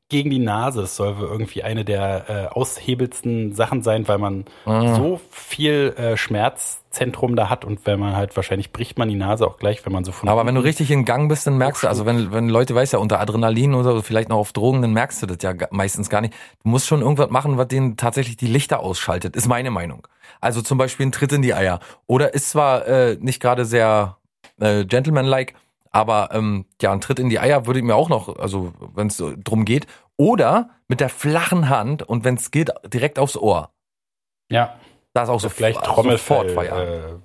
gegen die Nase, das soll irgendwie eine der aushebelsten Sachen sein, weil man so viel Schmerzzentrum da hat und wenn man halt, wahrscheinlich bricht man die Nase auch gleich, wenn man so von... Aber wenn du richtig in Gang bist, dann merkst du, also wenn Leute, weißt ja, unter Adrenalin oder vielleicht noch auf Drogen, dann merkst du das ja meistens gar nicht. Du musst schon irgendwas machen, was denen tatsächlich die Lichter ausschaltet, ist meine Meinung. Also zum Beispiel ein Tritt in die Eier. Oder ist zwar nicht gerade sehr gentleman-like, aber ja, ein Tritt in die Eier würde ich mir auch noch, also wenn es drum geht. Oder mit der flachen Hand und wenn es geht, direkt aufs Ohr. Ja. Da ist auch so vielleicht Trommelfell.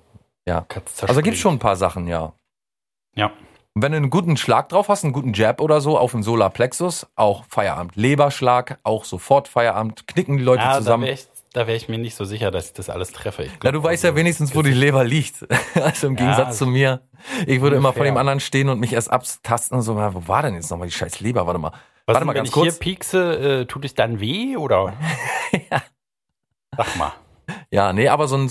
Ja. Also gibt es schon ein paar Sachen, ja. Ja. Und wenn du einen guten Schlag drauf hast, einen guten Jab oder so, auf den Solarplexus, auch Feierabend. Leberschlag, auch sofort Feierabend. Knicken die Leute zusammen. Da wäre ich mir nicht so sicher, dass ich das alles treffe. Ich glaub, du weißt ja wenigstens, wo die Leber liegt. Also im Gegensatz zu mir. Ich würde immer vor dem anderen stehen und mich erst abtasten und so, wo war denn jetzt nochmal die scheiß Leber? Warte mal. Wenn ich kurz hier piekse, tut es dann weh? Oder? Ja. Sag mal. Ja, nee, aber so ein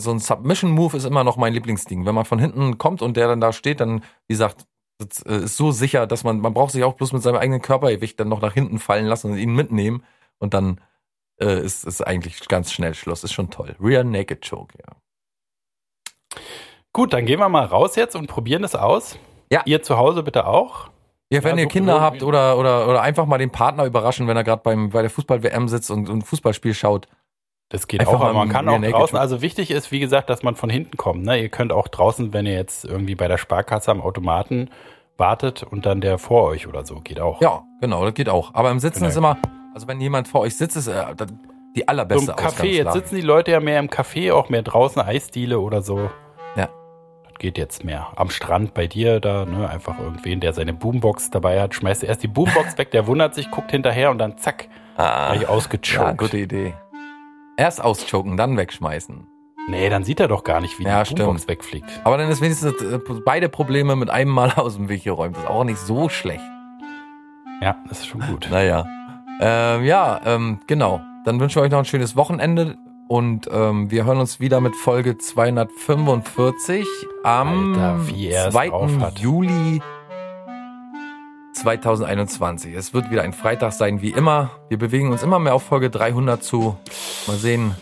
Submission-Move ist immer noch mein Lieblingsding. Wenn man von hinten kommt und der dann da steht, dann, wie gesagt, das ist so sicher, dass man braucht sich auch bloß mit seinem eigenen Körpergewicht dann noch nach hinten fallen lassen und ihn mitnehmen und dann ist eigentlich ganz schnell Schluss. Ist schon toll. Rear Naked Choke, ja. Gut, dann gehen wir mal raus jetzt und probieren das aus. Ja. Ihr zu Hause bitte auch. Ja, wenn ihr Kinder habt oder einfach mal den Partner überraschen, wenn er gerade bei der Fußball-WM sitzt und ein Fußballspiel schaut. Das geht einfach auch, aber man kann auch draußen. Also wichtig ist, wie gesagt, dass man von hinten kommt. Ne? Ihr könnt auch draußen, wenn ihr jetzt irgendwie bei der Sparkasse am Automaten wartet und dann der vor euch oder so, geht auch. Ja, genau, das geht auch. Aber im Sitzen ist immer... Also wenn jemand vor euch sitzt, ist die allerbeste so Ausgangslage. Café, jetzt sitzen die Leute ja mehr im Café, auch mehr draußen, Eisdiele oder so. Ja. Das geht jetzt mehr. Am Strand bei dir da, ne, einfach irgendwen, der seine Boombox dabei hat, schmeißt erst die Boombox weg, der wundert sich, guckt hinterher und dann zack, gleich ausgechoked. Ja, gute Idee. Erst auschoken, dann wegschmeißen. Nee, dann sieht er doch gar nicht, wie die Boombox wegfliegt. Aber dann ist wenigstens beide Probleme mit einem Mal aus dem Weg geräumt. Das ist auch nicht so schlecht. Ja, das ist schon gut. Naja. Genau. Dann wünschen wir euch noch ein schönes Wochenende und wir hören uns wieder mit Folge 245 am 2. Juli 2021. Es wird wieder ein Freitag sein, wie immer. Wir bewegen uns immer mehr auf Folge 300 zu. Mal sehen,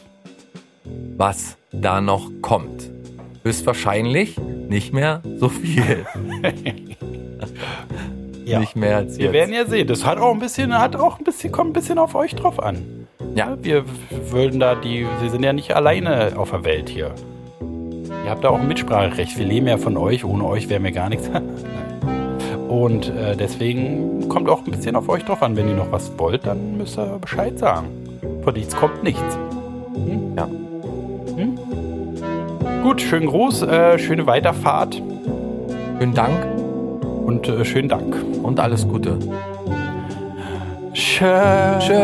was da noch kommt. Höchstwahrscheinlich nicht mehr so viel. Ja. Nicht mehr als jetzt. Wir werden ja sehen. Das kommt ein bisschen auf euch drauf an. Ja. Wir würden sie sind ja nicht alleine auf der Welt hier. Ihr habt da auch ein Mitspracherecht. Wir leben ja von euch. Ohne euch wäre mir gar nichts. Und deswegen kommt auch ein bisschen auf euch drauf an. Wenn ihr noch was wollt, dann müsst ihr Bescheid sagen. Von nichts kommt nichts. Hm? Ja. Hm? Gut, schönen Gruß, schöne Weiterfahrt. Schönen Dank. Und schönen Dank. Und alles Gute. Tschö.